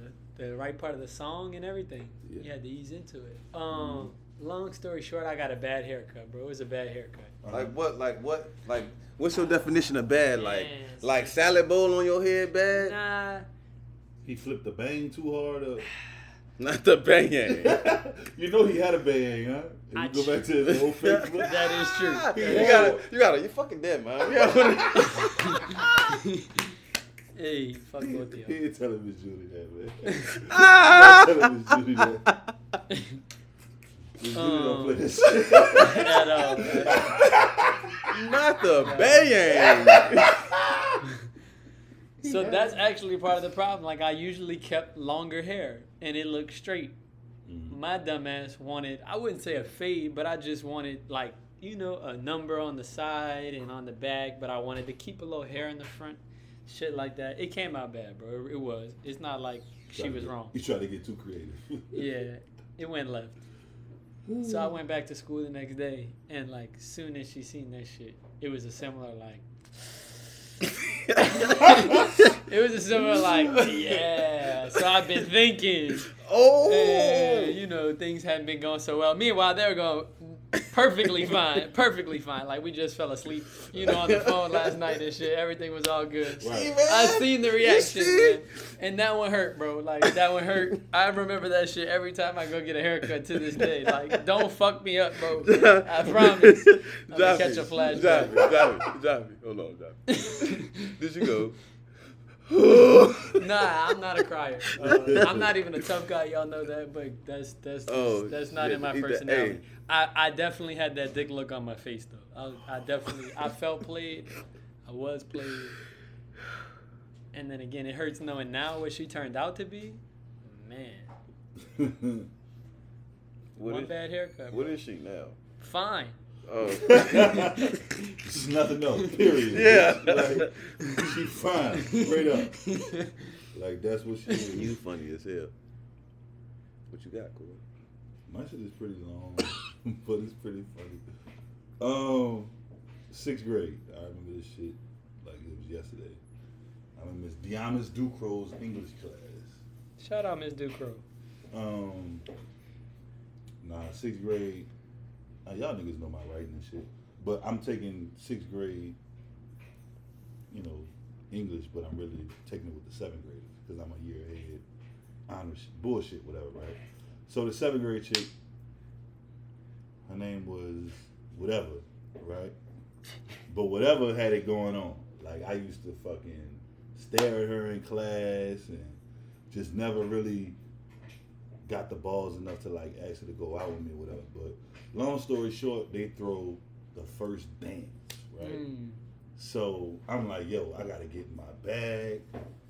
right part of the song and everything. Yeah. You had to ease into it. Long story short, I got a bad haircut, bro. It was a bad haircut. Like what? Like what's your definition of bad? Like salad bowl on your head bad? Nah. He flipped the bang too hard up. Not the bang. You know he had a bang, huh? If you go back to his old Facebook. That is true. You're fucking dead, man. Hey, fuck with you. He ain't telling Miss Julie that, man. Miss Julie don't play this shit. At all, man. Not the bang. So that's actually part of the problem. Like, I usually kept longer hair, and it looked straight. Mm-hmm. My dumbass wanted, I wouldn't say a fade, but I just wanted, like, you know, a number on the side and on the back, but I wanted to keep a little hair in the front. Shit like that. It came out bad, bro. It was. It's not like she was wrong. You tried to get too creative. Yeah. It went left. Ooh. So I went back to school the next day, and, like, soon as she seen that shit, it was a similar, like... It was a similar, like, yeah. So I've been thinking. Oh! You know, things hadn't been going so well. Meanwhile, they were going... Perfectly fine. Perfectly fine. Like, we just fell asleep, you know, on the phone last night and shit. Everything was all good. Wow. See, I seen the reaction, man. And that one hurt, bro. Like, that one hurt. I remember that shit every time I go get a haircut to this day. Like, don't fuck me up, bro. I promise. I'm gonna catch a flashback. Drop me. Hold on, drop me. Did you go? Nah, I'm not a crier. I'm not even a tough guy. Y'all know that, but that's not in my personality. Hey. I definitely had that dick look on my face though. I felt played. I was played. And then again, it hurts knowing now what she turned out to be. Man. Bad haircut. What is she now? Fine. Oh, just nothing else. Period. Yeah, like, she fine, straight up. Like that's what she is. You funny as hell. What you got, Corey? My shit is pretty long, but it's pretty funny. 6th grade, I remember this shit like it was yesterday. I'm in Miss Diamis Ducrow's English class. Shout out, Miss Ducrow. 6th grade. Now, y'all niggas know my writing and shit, but I'm taking 6th grade, you know, English, but I'm really taking it with the 7th grade because I'm a year ahead, honors, bullshit, whatever, right? So the 7th grade chick, her name was whatever, right? But whatever had it going on. Like, I used to fucking stare at her in class and just never really got the balls enough to, like, ask her to go out with me or whatever, but long story short, they throw the first dance, right? Mm. So I'm like, yo, I gotta get in my bag.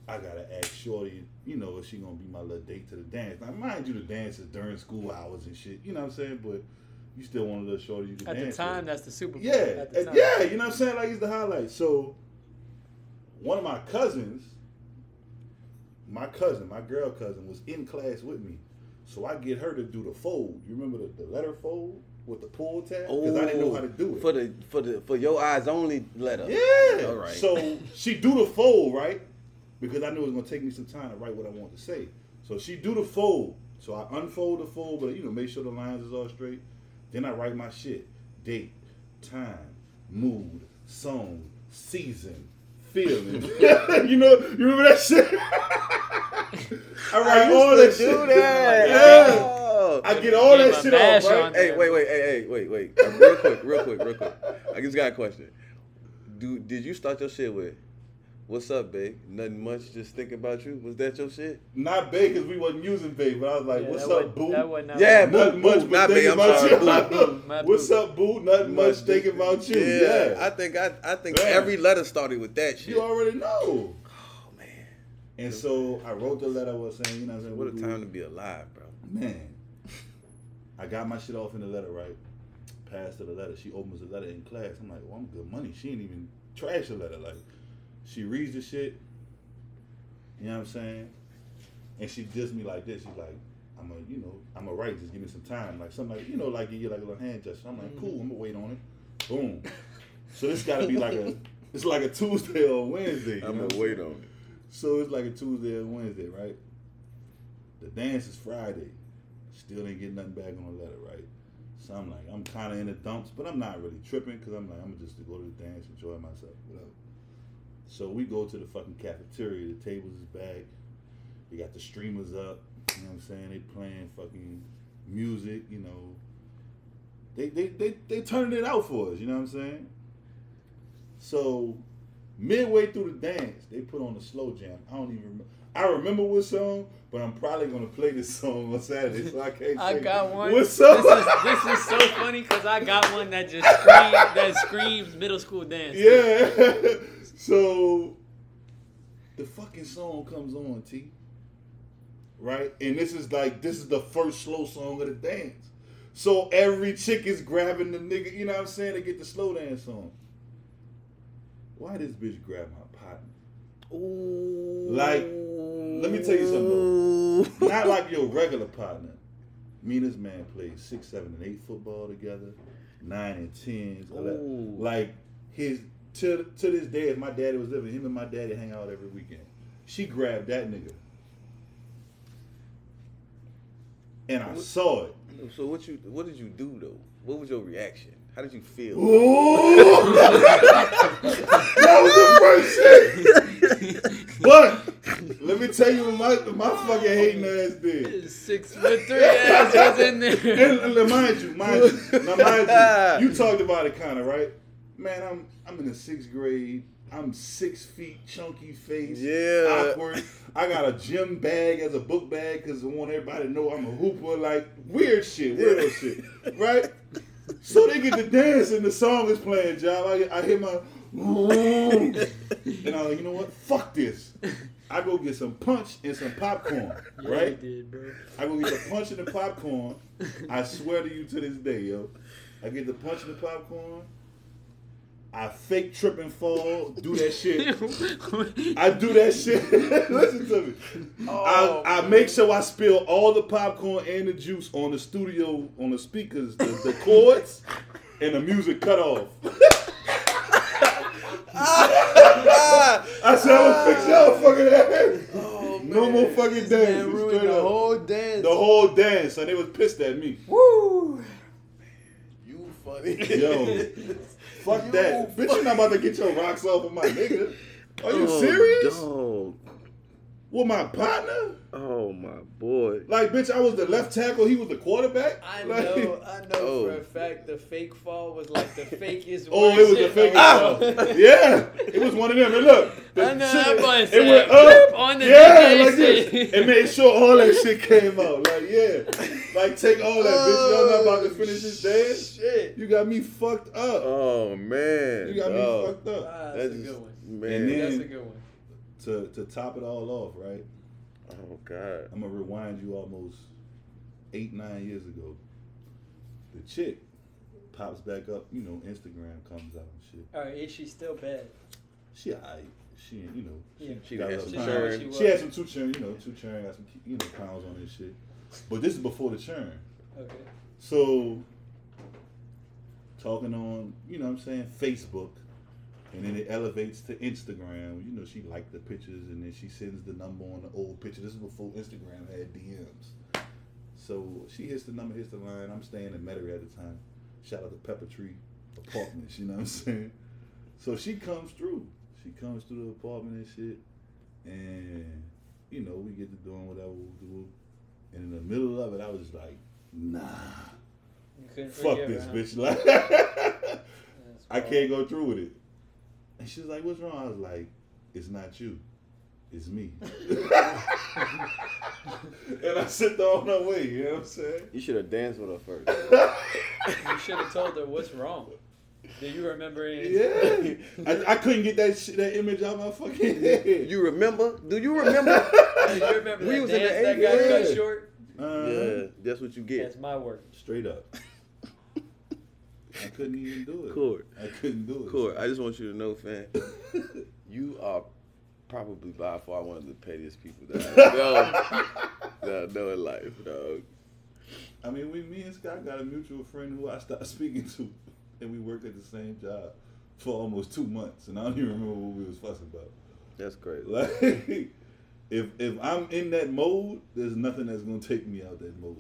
I gotta ask Shorty, you know, if she gonna be my little date to the dance. Now, mind you, the dance is during school hours and shit, you know what I'm saying? But you still want a little Shorty you can dance with. At the time, that's the Super Bowl. Yeah, yeah, you know what I'm saying? Like, it's the highlight. So one of my cousins, my girl cousin, was in class with me. So I get her to do the fold. You remember the letter fold with the pull tab? Because I didn't know how to do it. For your eyes only letter. Yeah. All right. So she do the fold, right? Because I knew it was gonna take me some time to write what I wanted to say. So she do the fold. So I unfold the fold, but you know, make sure the lines is all straight. Then I write my shit. Date, time, mood, song, season, feeling. You know, you remember that shit? I used all that shit. Do that. Yeah. Oh. I get all that shit off, right? Hey, wait. Real quick. I just got a question. Did you start your shit with, what's up, babe? Nothing much, just thinking about you. Was that your shit? Not babe, because we wasn't using babe, but I was like, yeah, what's up, boo? Yeah, nothing much, but not thinking about you. What's up, boo? Nothing much, thinking about you. Yeah. I think every letter started with that shit. You already know. And so I wrote the letter I was saying, you know what I'm saying? What a time to be alive, bro. Man. I got my shit off in the letter, right? Passed her the letter. She opens the letter in class. I'm like, well, I'm good money. She ain't even trash the letter. Like, she reads the shit. You know what I'm saying? And she dissed me like this. She's like, I'm a write. Just give me some time. Like, something like, you know, like, you get like a little hand gesture. I'm like, cool. I'm going to wait on it. Boom. So this got to be it's like a Tuesday or Wednesday. I'm going to wait on it. So it's like a Tuesday or Wednesday, right? The dance is Friday. Still didn't get nothing back on the letter, right? So I'm like, I'm kind of in the dumps, but I'm not really tripping because I'm like, I'm just to go to the dance, enjoy myself, whatever. So we go to the fucking cafeteria. The tables is back. They got the streamers up. You know what I'm saying? They playing fucking music, you know. They turned it out for us, you know what I'm saying? So midway through the dance, they put on a slow jam. I don't even remember. I remember what song, but I'm probably going to play this song on Saturday, so I can't I got one. What song? This is so funny because I got one that just screams middle school dance. Yeah. So the fucking song comes on, T. Right? And this is the first slow song of the dance. So every chick is grabbing the nigga, you know what I'm saying, to get the slow dance on. Why this bitch grab my partner? Ooh. Like, let me tell you something, though. Not like your regular partner. Me and this man played 6, 7, and 8 football together, 9 and 10s. Like, his to this day, if my daddy was living, him and my daddy hang out every weekend. She grabbed that nigga. And I saw it. So what did you do though? What was your reaction? How did you feel? That was the first shit. But let me tell you what my fucking hating ass did. 6'3" ass was in there. And mind you, you talked about it kind of right. Man, I'm in the 6th grade. I'm 6 feet, chunky face, awkward. I got a gym bag as a book bag because I want everybody to know I'm a hooper. Like, weird shit, weirdo shit, right? So they get to dance and the song is playing, Job. I hear my, and I'm like, you know what? Fuck this. I go get some punch and some popcorn, right? You did, bro. I go get the punch and the popcorn. I swear to you to this day, yo. I get the punch and the popcorn. I fake trip and fall, do that shit. I do that shit. Listen to me. Oh, I make sure I spill all the popcorn and the juice on the studio, on the speakers, the chords, and the music cut off. I said, I'm gonna fix y'all fucking ass. Oh, no more fucking dance. The whole dance. The whole dance, and they was pissed at me. Woo! You funny. Yo. Fuck that. Bitch, you're not about to get your rocks off of my nigga. Are you serious? Dog. With my partner? Oh, my boy. Like, bitch, I was the left tackle. He was the quarterback. I know for a fact the fake fall was like the fakest one. Oh, it was the fakest fall. Yeah. It was one of them. And look. The I know shit, that it went up. On the like this. And made sure all that shit came out. Like, yeah. Like, take all that, bitch. Y'all not about to finish this dance? Shit. You got me fucked up. Oh, man. You got me fucked up. That's a good one. Man. And then, that's a good one. To top it all off, right? Oh, God. I'm going to rewind you almost 8-9 years ago. The chick pops back up. You know, Instagram comes out and shit. All right, is she still bad? She all right. She, you know. Yeah. She got some churn. She had some two churn. Got some, pounds on this shit. But this is before the churn. Okay. So, talking on, Facebook. And then it elevates to Instagram. You know, she liked the pictures, and then she sends the number on the old picture. This is before Instagram had DMs. So she hits the number, hits the line. I'm staying in Metairie at the time. Shout out to Pepper Tree Apartments, you know what I'm saying? So she comes through. She comes through the apartment and shit. And, we get to doing whatever we do. And in the middle of it, I was just like, nah. Fuck this, bitch. Like, I can't go through with it. And she was like, what's wrong? I was like, it's not you. It's me. And I sit there on her way, you know what I'm saying? You should have danced with her first. You should have told her what's wrong. Do you remember anything? Yeah. I couldn't get that image out of my fucking head. You remember? Do you remember? We was in the 80s. That guy cut short? Yeah, that's what you get. That's my work. Straight up. I couldn't even do it. Corey, I just want you to know, fam, you are probably by far one of the pettiest people that I know in life, dog. I mean, me and Scott got a mutual friend who I started speaking to, and we worked at the same job for almost 2 months, and I don't even remember what we was fussing about. That's crazy. Like, if I'm in that mode, there's nothing that's going to take me out that mode.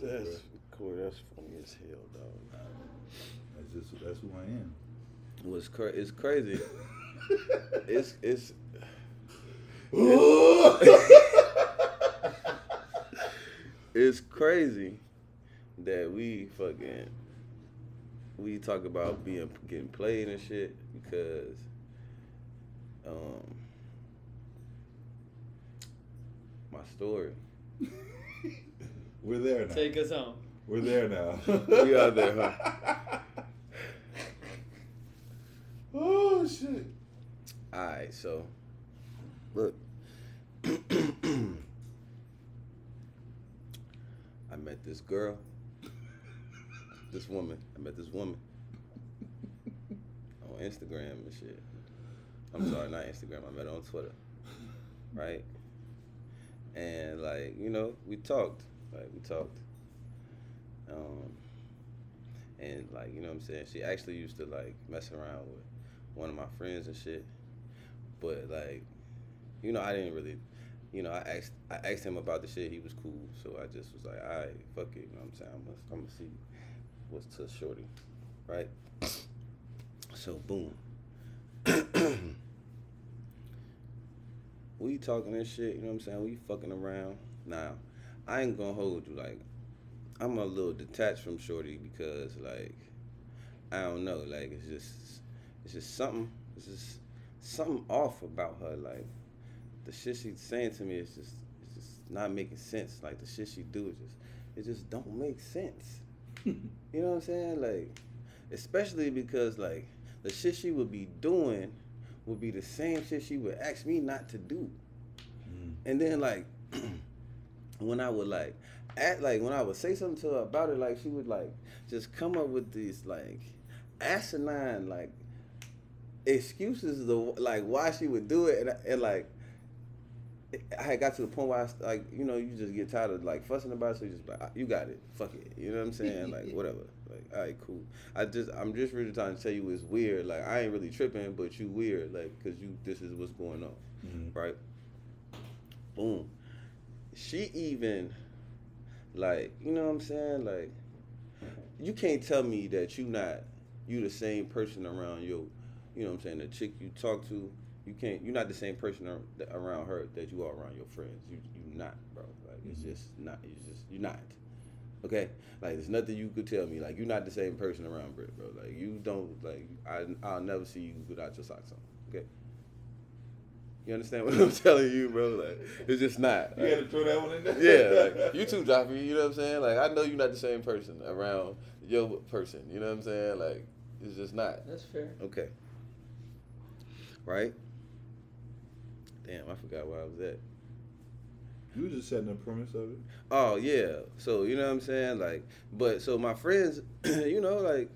Corey, that's funny as hell, dog. That's who I am. Well, it's crazy. It's crazy that we talk about getting played and shit because my story. We're there now. Take us home. We're there now. We are there, huh? Oh, shit. All right, so, look. I met this woman on Instagram and shit. I'm sorry, not Instagram. I met her on Twitter, right? And, we talked. And, she actually used to, mess around with one of my friends and shit, but I didn't really, you know, I asked him about the shit. He was cool, so I just was like, all right, fuck it. You know what I'm saying? I'm gonna see what's to shorty, right? So boom, we talking and shit. You know what I'm saying? We fucking around. Now, I ain't gonna hold you. Like, I'm a little detached from shorty because, like, I don't know. Like, it's just something off about her. Like, the shit she's saying to me is just not making sense. Like, the shit she do is just don't make sense. You know what I'm saying? Like, especially because, like, the shit she would be doing would be the same shit she would ask me not to do. Mm. And then, like, when I would, like, act, like, when I would say something to her about it, like, she would, like, just come up with these, like, asinine, like, excuses, like, why she would do it. And like, I had got to the point where I, like, you know, you just get tired of, like, fussing about it, so you just, like, you got it, fuck it, you know what I'm saying? Like, whatever, like, all right, cool. I'm just really trying to tell you it's weird. Like, I ain't really tripping, but you weird, like, because you, this is what's going on. Mm-hmm. Right? Boom. She even, like, you know what I'm saying? Like, you can't tell me that you the same person around your, you know what I'm saying, the chick you talk to. You're not the same person around her that you are around your friends. You not, bro. Like, it's just not. You're not. Okay? Like, there's nothing you could tell me. Like, you're not the same person around Brit, bro. Like, you don't, like, I'll never see you without your socks on. Okay? You understand what I'm telling you, bro? Like, it's just not. Like, you had to throw that one in there? Yeah, like, you too, Joffy. You know what I'm saying? Like, I know you're not the same person around your person. You know what I'm saying? Like, it's just not. That's fair. Okay. Right? Damn, I forgot where I was at. You were just setting the premise of it. Oh, yeah. So, you know what I'm saying? Like, but, so my friends, you know, like,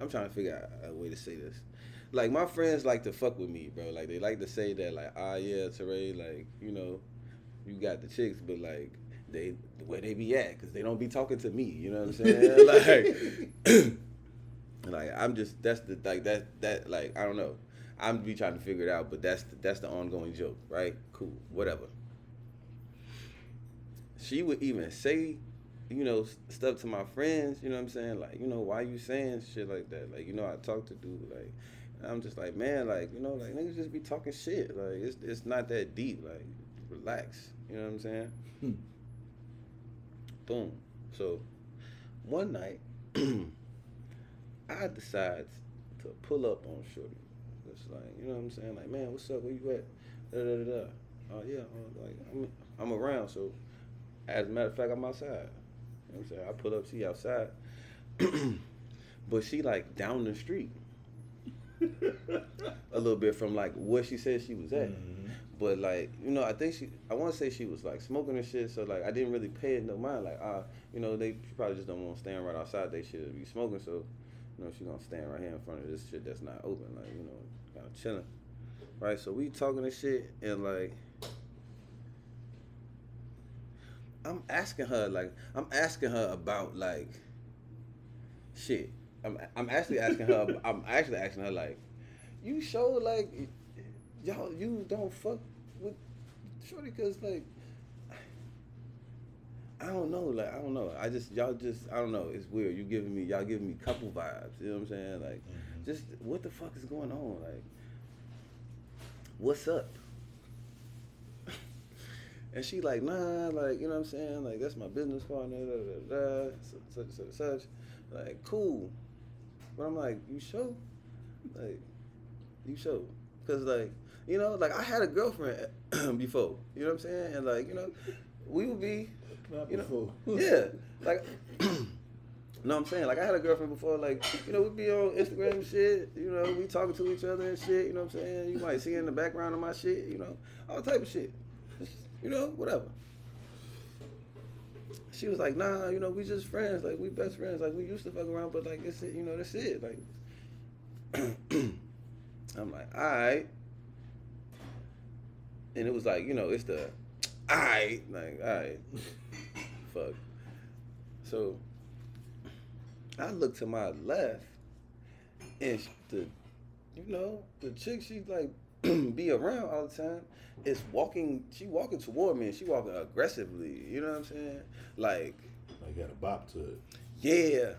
I'm trying to figure out a way to say this. Like, my friends like to fuck with me, bro. Like, they like to say that, like, ah, yeah, Terre, like, you know, you got the chicks, but, like, they, where they be at, because they don't be talking to me, you know what I'm saying? Like, like, I'm just, that's the, like, that, like, I don't know. I'm be trying to figure it out, but that's the ongoing joke, right? Cool, whatever. She would even say, you know, stuff to my friends, you know what I'm saying? Like, you know, why you saying shit like that? Like, you know, I talk to dude, like, and I'm just like, man, like, you know, like, niggas just be talking shit. Like, it's not that deep. Like, relax, you know what I'm saying? Boom. So, one night, I decide to pull up on shorty. It's like, you know what I'm saying? Like, man, what's up? Where you at? Oh, yeah. Like, I'm around. So, as a matter of fact, I'm outside. You know what I'm saying? I pull up. She outside. But she, like, down the street. A little bit from, like, where she said she was at. Mm-hmm. But, like, you know, I want to say she was, like, smoking and shit. So, like, I didn't really pay it no mind. Like, you know, they probably just don't want to stand right outside. They should be smoking. So, you know, she's gonna stand right here in front of this shit that's not open, like, you know, kind of chilling. Right? So we talking and shit, and, like, I'm asking her about, like, shit. I'm actually asking her, like, you sure, like, y'all, you don't fuck with shorty, cause, like, I don't know. I don't know. It's weird. Y'all giving me couple vibes. You know what I'm saying? Like, just, what the fuck is going on? Like, what's up? And she like, nah, like, you know what I'm saying? Like, that's my business partner, such. Like, cool. But I'm like, you sure? Like, you sure? Cause, like, you know, like, I had a girlfriend before. You know what I'm saying? And, like, you know, we would be, you know, yeah, like, no, I'm saying, like, I had a girlfriend before, like, you know, we'd be on Instagram and shit, you know, we talking to each other and shit, you know what I'm saying, you might see in the background of my shit, you know, all type of shit, you know, whatever. She was like, nah, you know, we just friends, like, we best friends, like, we used to fuck around, but, like, it's it, you know, that's it, like, I'm like, all right, and it was like, you know, it's the, all right, fuck. So I look to my left, and the You know, the chick she like be around all the time is walking. She walking toward me and she walking aggressively. You know what I'm saying? Like I got a bop to it. Yeah.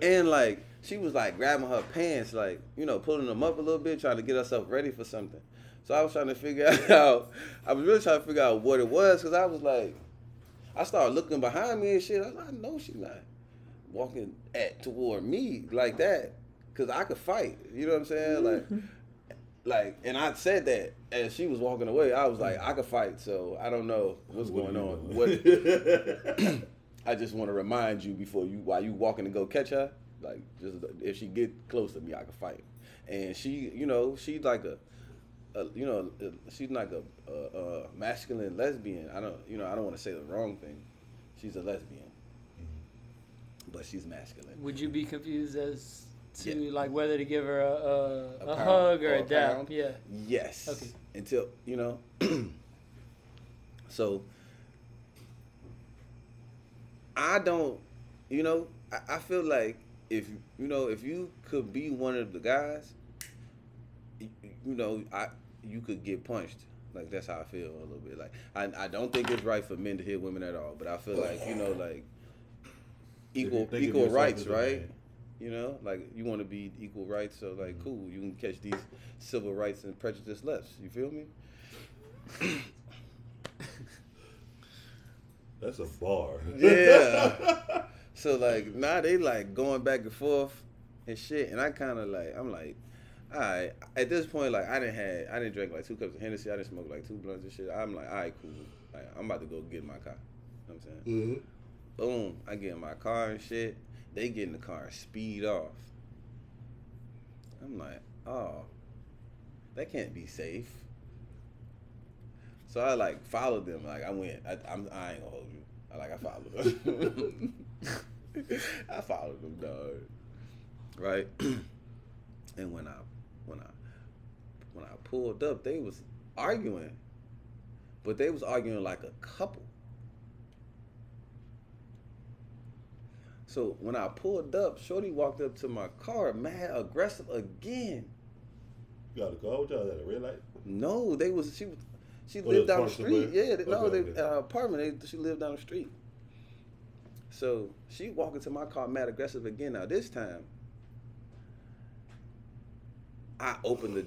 And like she was like grabbing her pants, like, you know, pulling them up a little bit, trying to get herself ready for something. So I was trying to figure out. I was really trying to figure out what it was, because I was like, I started looking behind me and shit. I was like, I know she not walking toward me like that, because I could fight. You know what I'm saying? Like, and I said that as she was walking away. I was like, I could fight, so I don't know what's going on. What? I just want to remind you while you walking to go catch her, like, just if she get close to me, I could fight. And she, you know, she's like she's like a masculine lesbian. I don't want to say the wrong thing. She's a lesbian, but she's masculine. Would you be confused as to like whether to give her a hug or a dab? Yeah. Yes. Okay. Until you know. So I don't. You know, I feel like if you could be one of the guys, you know, you could get punched. Like, that's how I feel a little bit. Like, I don't think it's right for men to hit women at all, but I feel like, you know, like, equal rights, right? You know, like, you want to be equal rights, so, like, cool, you can catch these civil rights and prejudice lefts. You feel me? That's a bar. Yeah. So, like, now they, like, going back and forth and shit, and I kind of, like, I'm like, all right, at this point, like, I didn't drink, like, 2 cups of Hennessy. I didn't smoke, like, 2 blunts and shit. I'm like, all right, cool. Like, I'm about to go get in my car. You know what I'm saying? Mm-hmm. Boom. I get in my car and shit. They get in the car and speed off. I'm like, oh, that can't be safe. So I, like, followed them. Like, I went. I ain't gonna hold you. I followed them. I followed them, dog. Right? And when I pulled up, they was arguing, but they was arguing like a couple. So when I pulled up, shorty walked up to my car, mad aggressive again. You got a car? What y'all at, a red light? No, they was she lived down the street. Yeah, apartment. She lived down the street. So she walked into my car, mad aggressive again. Now this time, I opened the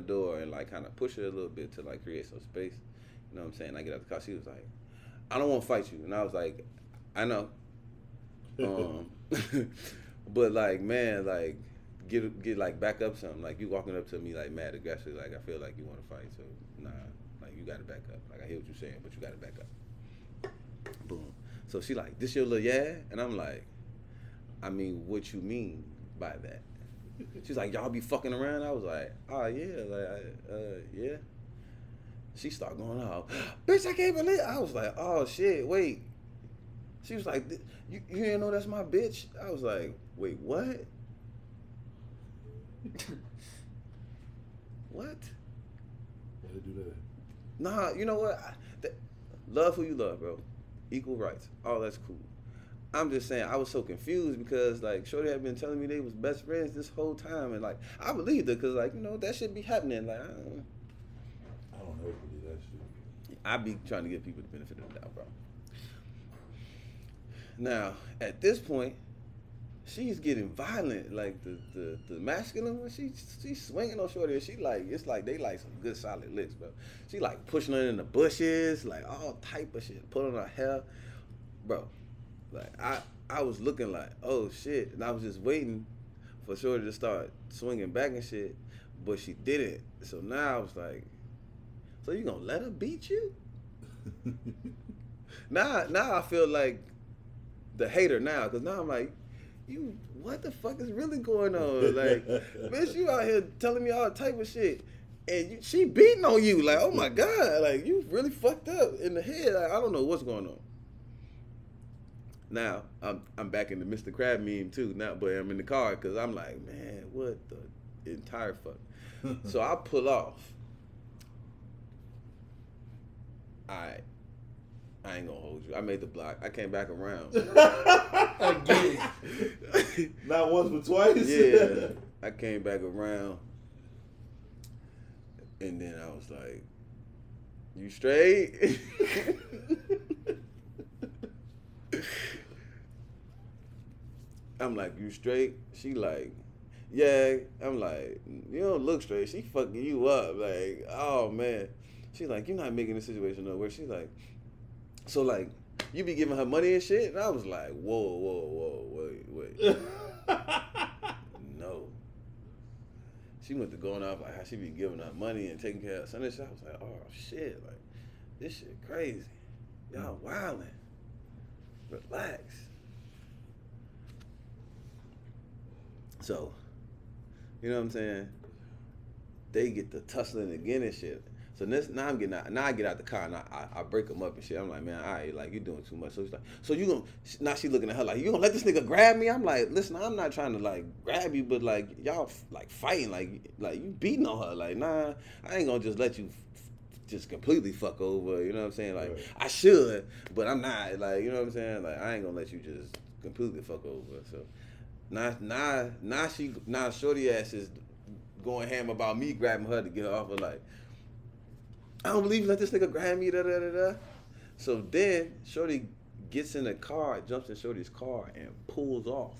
door and, like, kind of push her a little bit to, like, create some space. You know what I'm saying? I get out the car. She was like, I don't want to fight you. And I was like, I know. But, like, man, like, get like, back up something. Like, you walking up to me, like, mad aggressively. Like, I feel like you want to fight. So, nah, like, you got to back up. Like, I hear what you're saying, but you got to back up. Boom. So she like, this your little yeah? And I'm like, I mean, what you mean by that? She's like, y'all be fucking around? I was like, oh, yeah, like, yeah. She started going off. Bitch, I can't believe it. I was like, oh, shit, wait. She was like, you didn't know that's my bitch? I was like, wait, what? What? Why did you do that? Nah, you know what? Love who you love, bro. Equal rights. Oh, that's cool. I'm just saying, I was so confused because, like, shorty had been telling me they was best friends this whole time, and, like, I believed her because, like, you know, that shit be happening. Like, I don't ever believe that shit. I be trying to give people the benefit of the doubt, bro. Now, at this point, she's getting violent. Like, the masculine one, she's swinging on shorty. She, like, it's like they like some good solid licks, bro. She, like, pushing her in the bushes, like, all type of shit, pulling her hair, bro. Like, I was looking like, oh, shit. And I was just waiting for shorty to start swinging back and shit. But she didn't. So now I was like, so you gonna let her beat you? Now I feel like the hater now. Because now I'm like, you, what the fuck is really going on? Like, bitch, you out here telling me all type of shit. And she beating on you. Like, oh, my God. Like, you really fucked up in the head. Like, I don't know what's going on. Now I'm back in the Mr. Crab meme too now, but I'm in the car because I'm like, man, what the entire fuck? So I pull off. All right, I ain't gonna hold you. I made the block. I came back around. I get it. Not once but twice. Yeah. I came back around. And then I was like, you straight? I'm like, you straight? She like, yeah. I'm like, you don't look straight. She fucking you up. Like, oh, man. She's like, you're not making this situation no worse. She's like, so, like, you be giving her money and shit? And I was like, whoa, wait. No. She went to going off like how she be giving her money and taking care of Sunday shit. I was like, oh, shit. Like, this shit crazy. Y'all wildin'. Relax. So, you know what I'm saying? They get to tussling again and shit. So this, now I'm getting out. Now I get out the car and I break them up and shit. I'm like, man, all right, like, you're doing too much. So she's like, so you gonna, now she looking at her like, you gonna let this nigga grab me? I'm like, listen, I'm not trying to, like, grab you, but, like, y'all, like, fighting. Like you beating on her. Like, nah, I ain't gonna just let you just completely fuck over. You know what I'm saying? Like, right. I should, but I'm not. Like, you know what I'm saying? Like, I ain't gonna let you just completely fuck over. So now shorty ass is going ham about me grabbing her to get her off of, like, I don't believe you let this nigga grab me, da-da-da-da. So then, shorty gets in the car, jumps in shorty's car, and pulls off.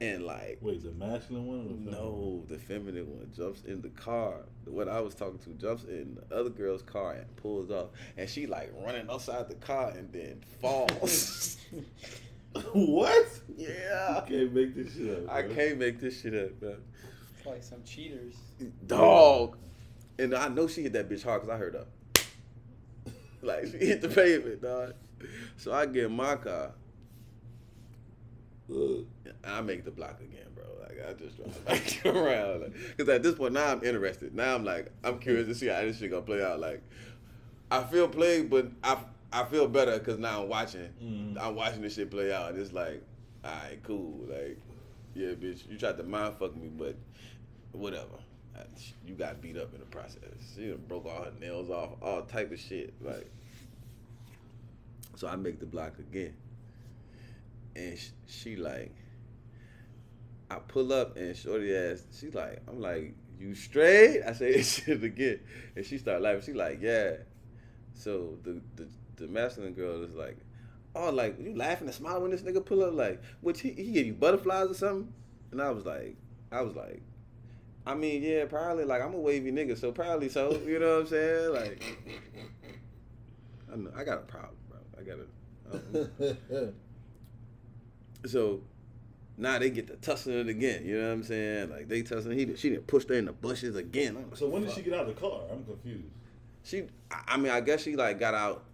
And, like... Wait, the masculine one or the feminine? No, the feminine one jumps in the car. What I was talking to jumps in the other girl's car and pulls off. And she, like, running outside the car and then falls. What? Yeah. You can't make this shit up, bro. I can't make this shit up, bro. It's like some cheaters. Dog. And I know she hit that bitch hard because I heard her. Like, she hit the pavement, dog. So I get in my car. Ugh. I make the block again, bro. Like, I just drive back around. Because like, at this point, now I'm interested. Now I'm like, I'm curious to see how this shit going to play out. Like, I feel played, but I feel better because now I'm watching. Mm-hmm. I'm watching this shit play out. It's like, all right, cool. Like, yeah, bitch, you tried to mind fuck me, but whatever. You got beat up in the process. She done broke all her nails off, all type of shit. Like, so I make the block again, and she like, I pull up and shorty ass. She like, I'm like, you straight? I say this shit again, and she start laughing. She like, yeah. So the masculine girl is like, oh, like you laughing and smiling when this nigga pull up, like, which he gave you butterflies or something? And I was like. I mean, yeah, probably, like, I'm a wavy nigga, so probably so, you know what I'm saying? Like, I don't know, I got a problem, bro. So, now they get to tussling it again, you know what I'm saying? Like, they tussling, she didn't push her in the bushes again. Like, so when did she get out of the car? I'm confused. I guess she, like, got out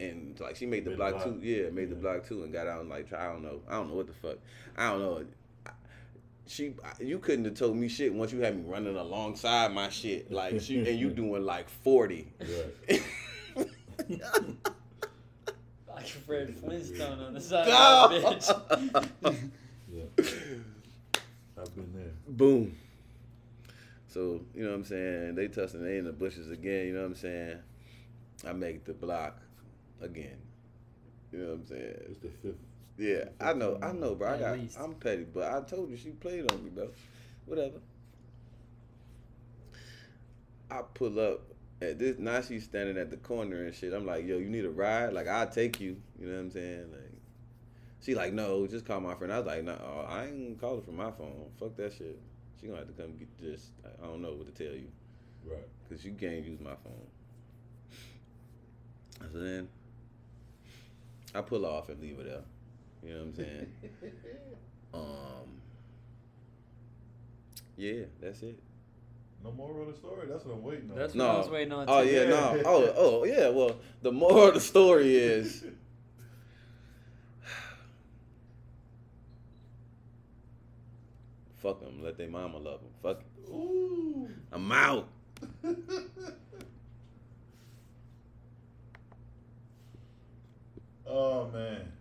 and, like, she made the block too. Yeah, made the block too and got out and, like, I don't know what the fuck. I don't know. You couldn't have told me shit once you had me running alongside my shit, like she and you doing like 40. Right. Like Fred Flintstone on the side of that bitch. Yeah. I've been there. Boom. So you know what I'm saying? They tussling, they in the bushes again. You know what I'm saying? I make the block again. You know what I'm saying? It's the fifth. Yeah, I know, bro. I'm petty, but I told you she played on me, bro. Whatever. I pull up at this. Now she's standing at the corner and shit. I'm like, yo, you need a ride? Like, I'll take you. You know what I'm saying? Like, she like, no, just call my friend. I was like, no, I ain't calling from my phone. Fuck that shit. She gonna have to come get this. I don't know what to tell you. Right. Because you can't use my phone. So then, I pull off and leave it there. You know what I'm saying? Yeah, that's it. No moral of the story? That's what I'm waiting on. That's what I was waiting on. Oh, yeah, no. Oh, yeah, well, the moral of the story is fuck them. Let their mama love them. Fuck it. Ooh. I'm out. Oh, man.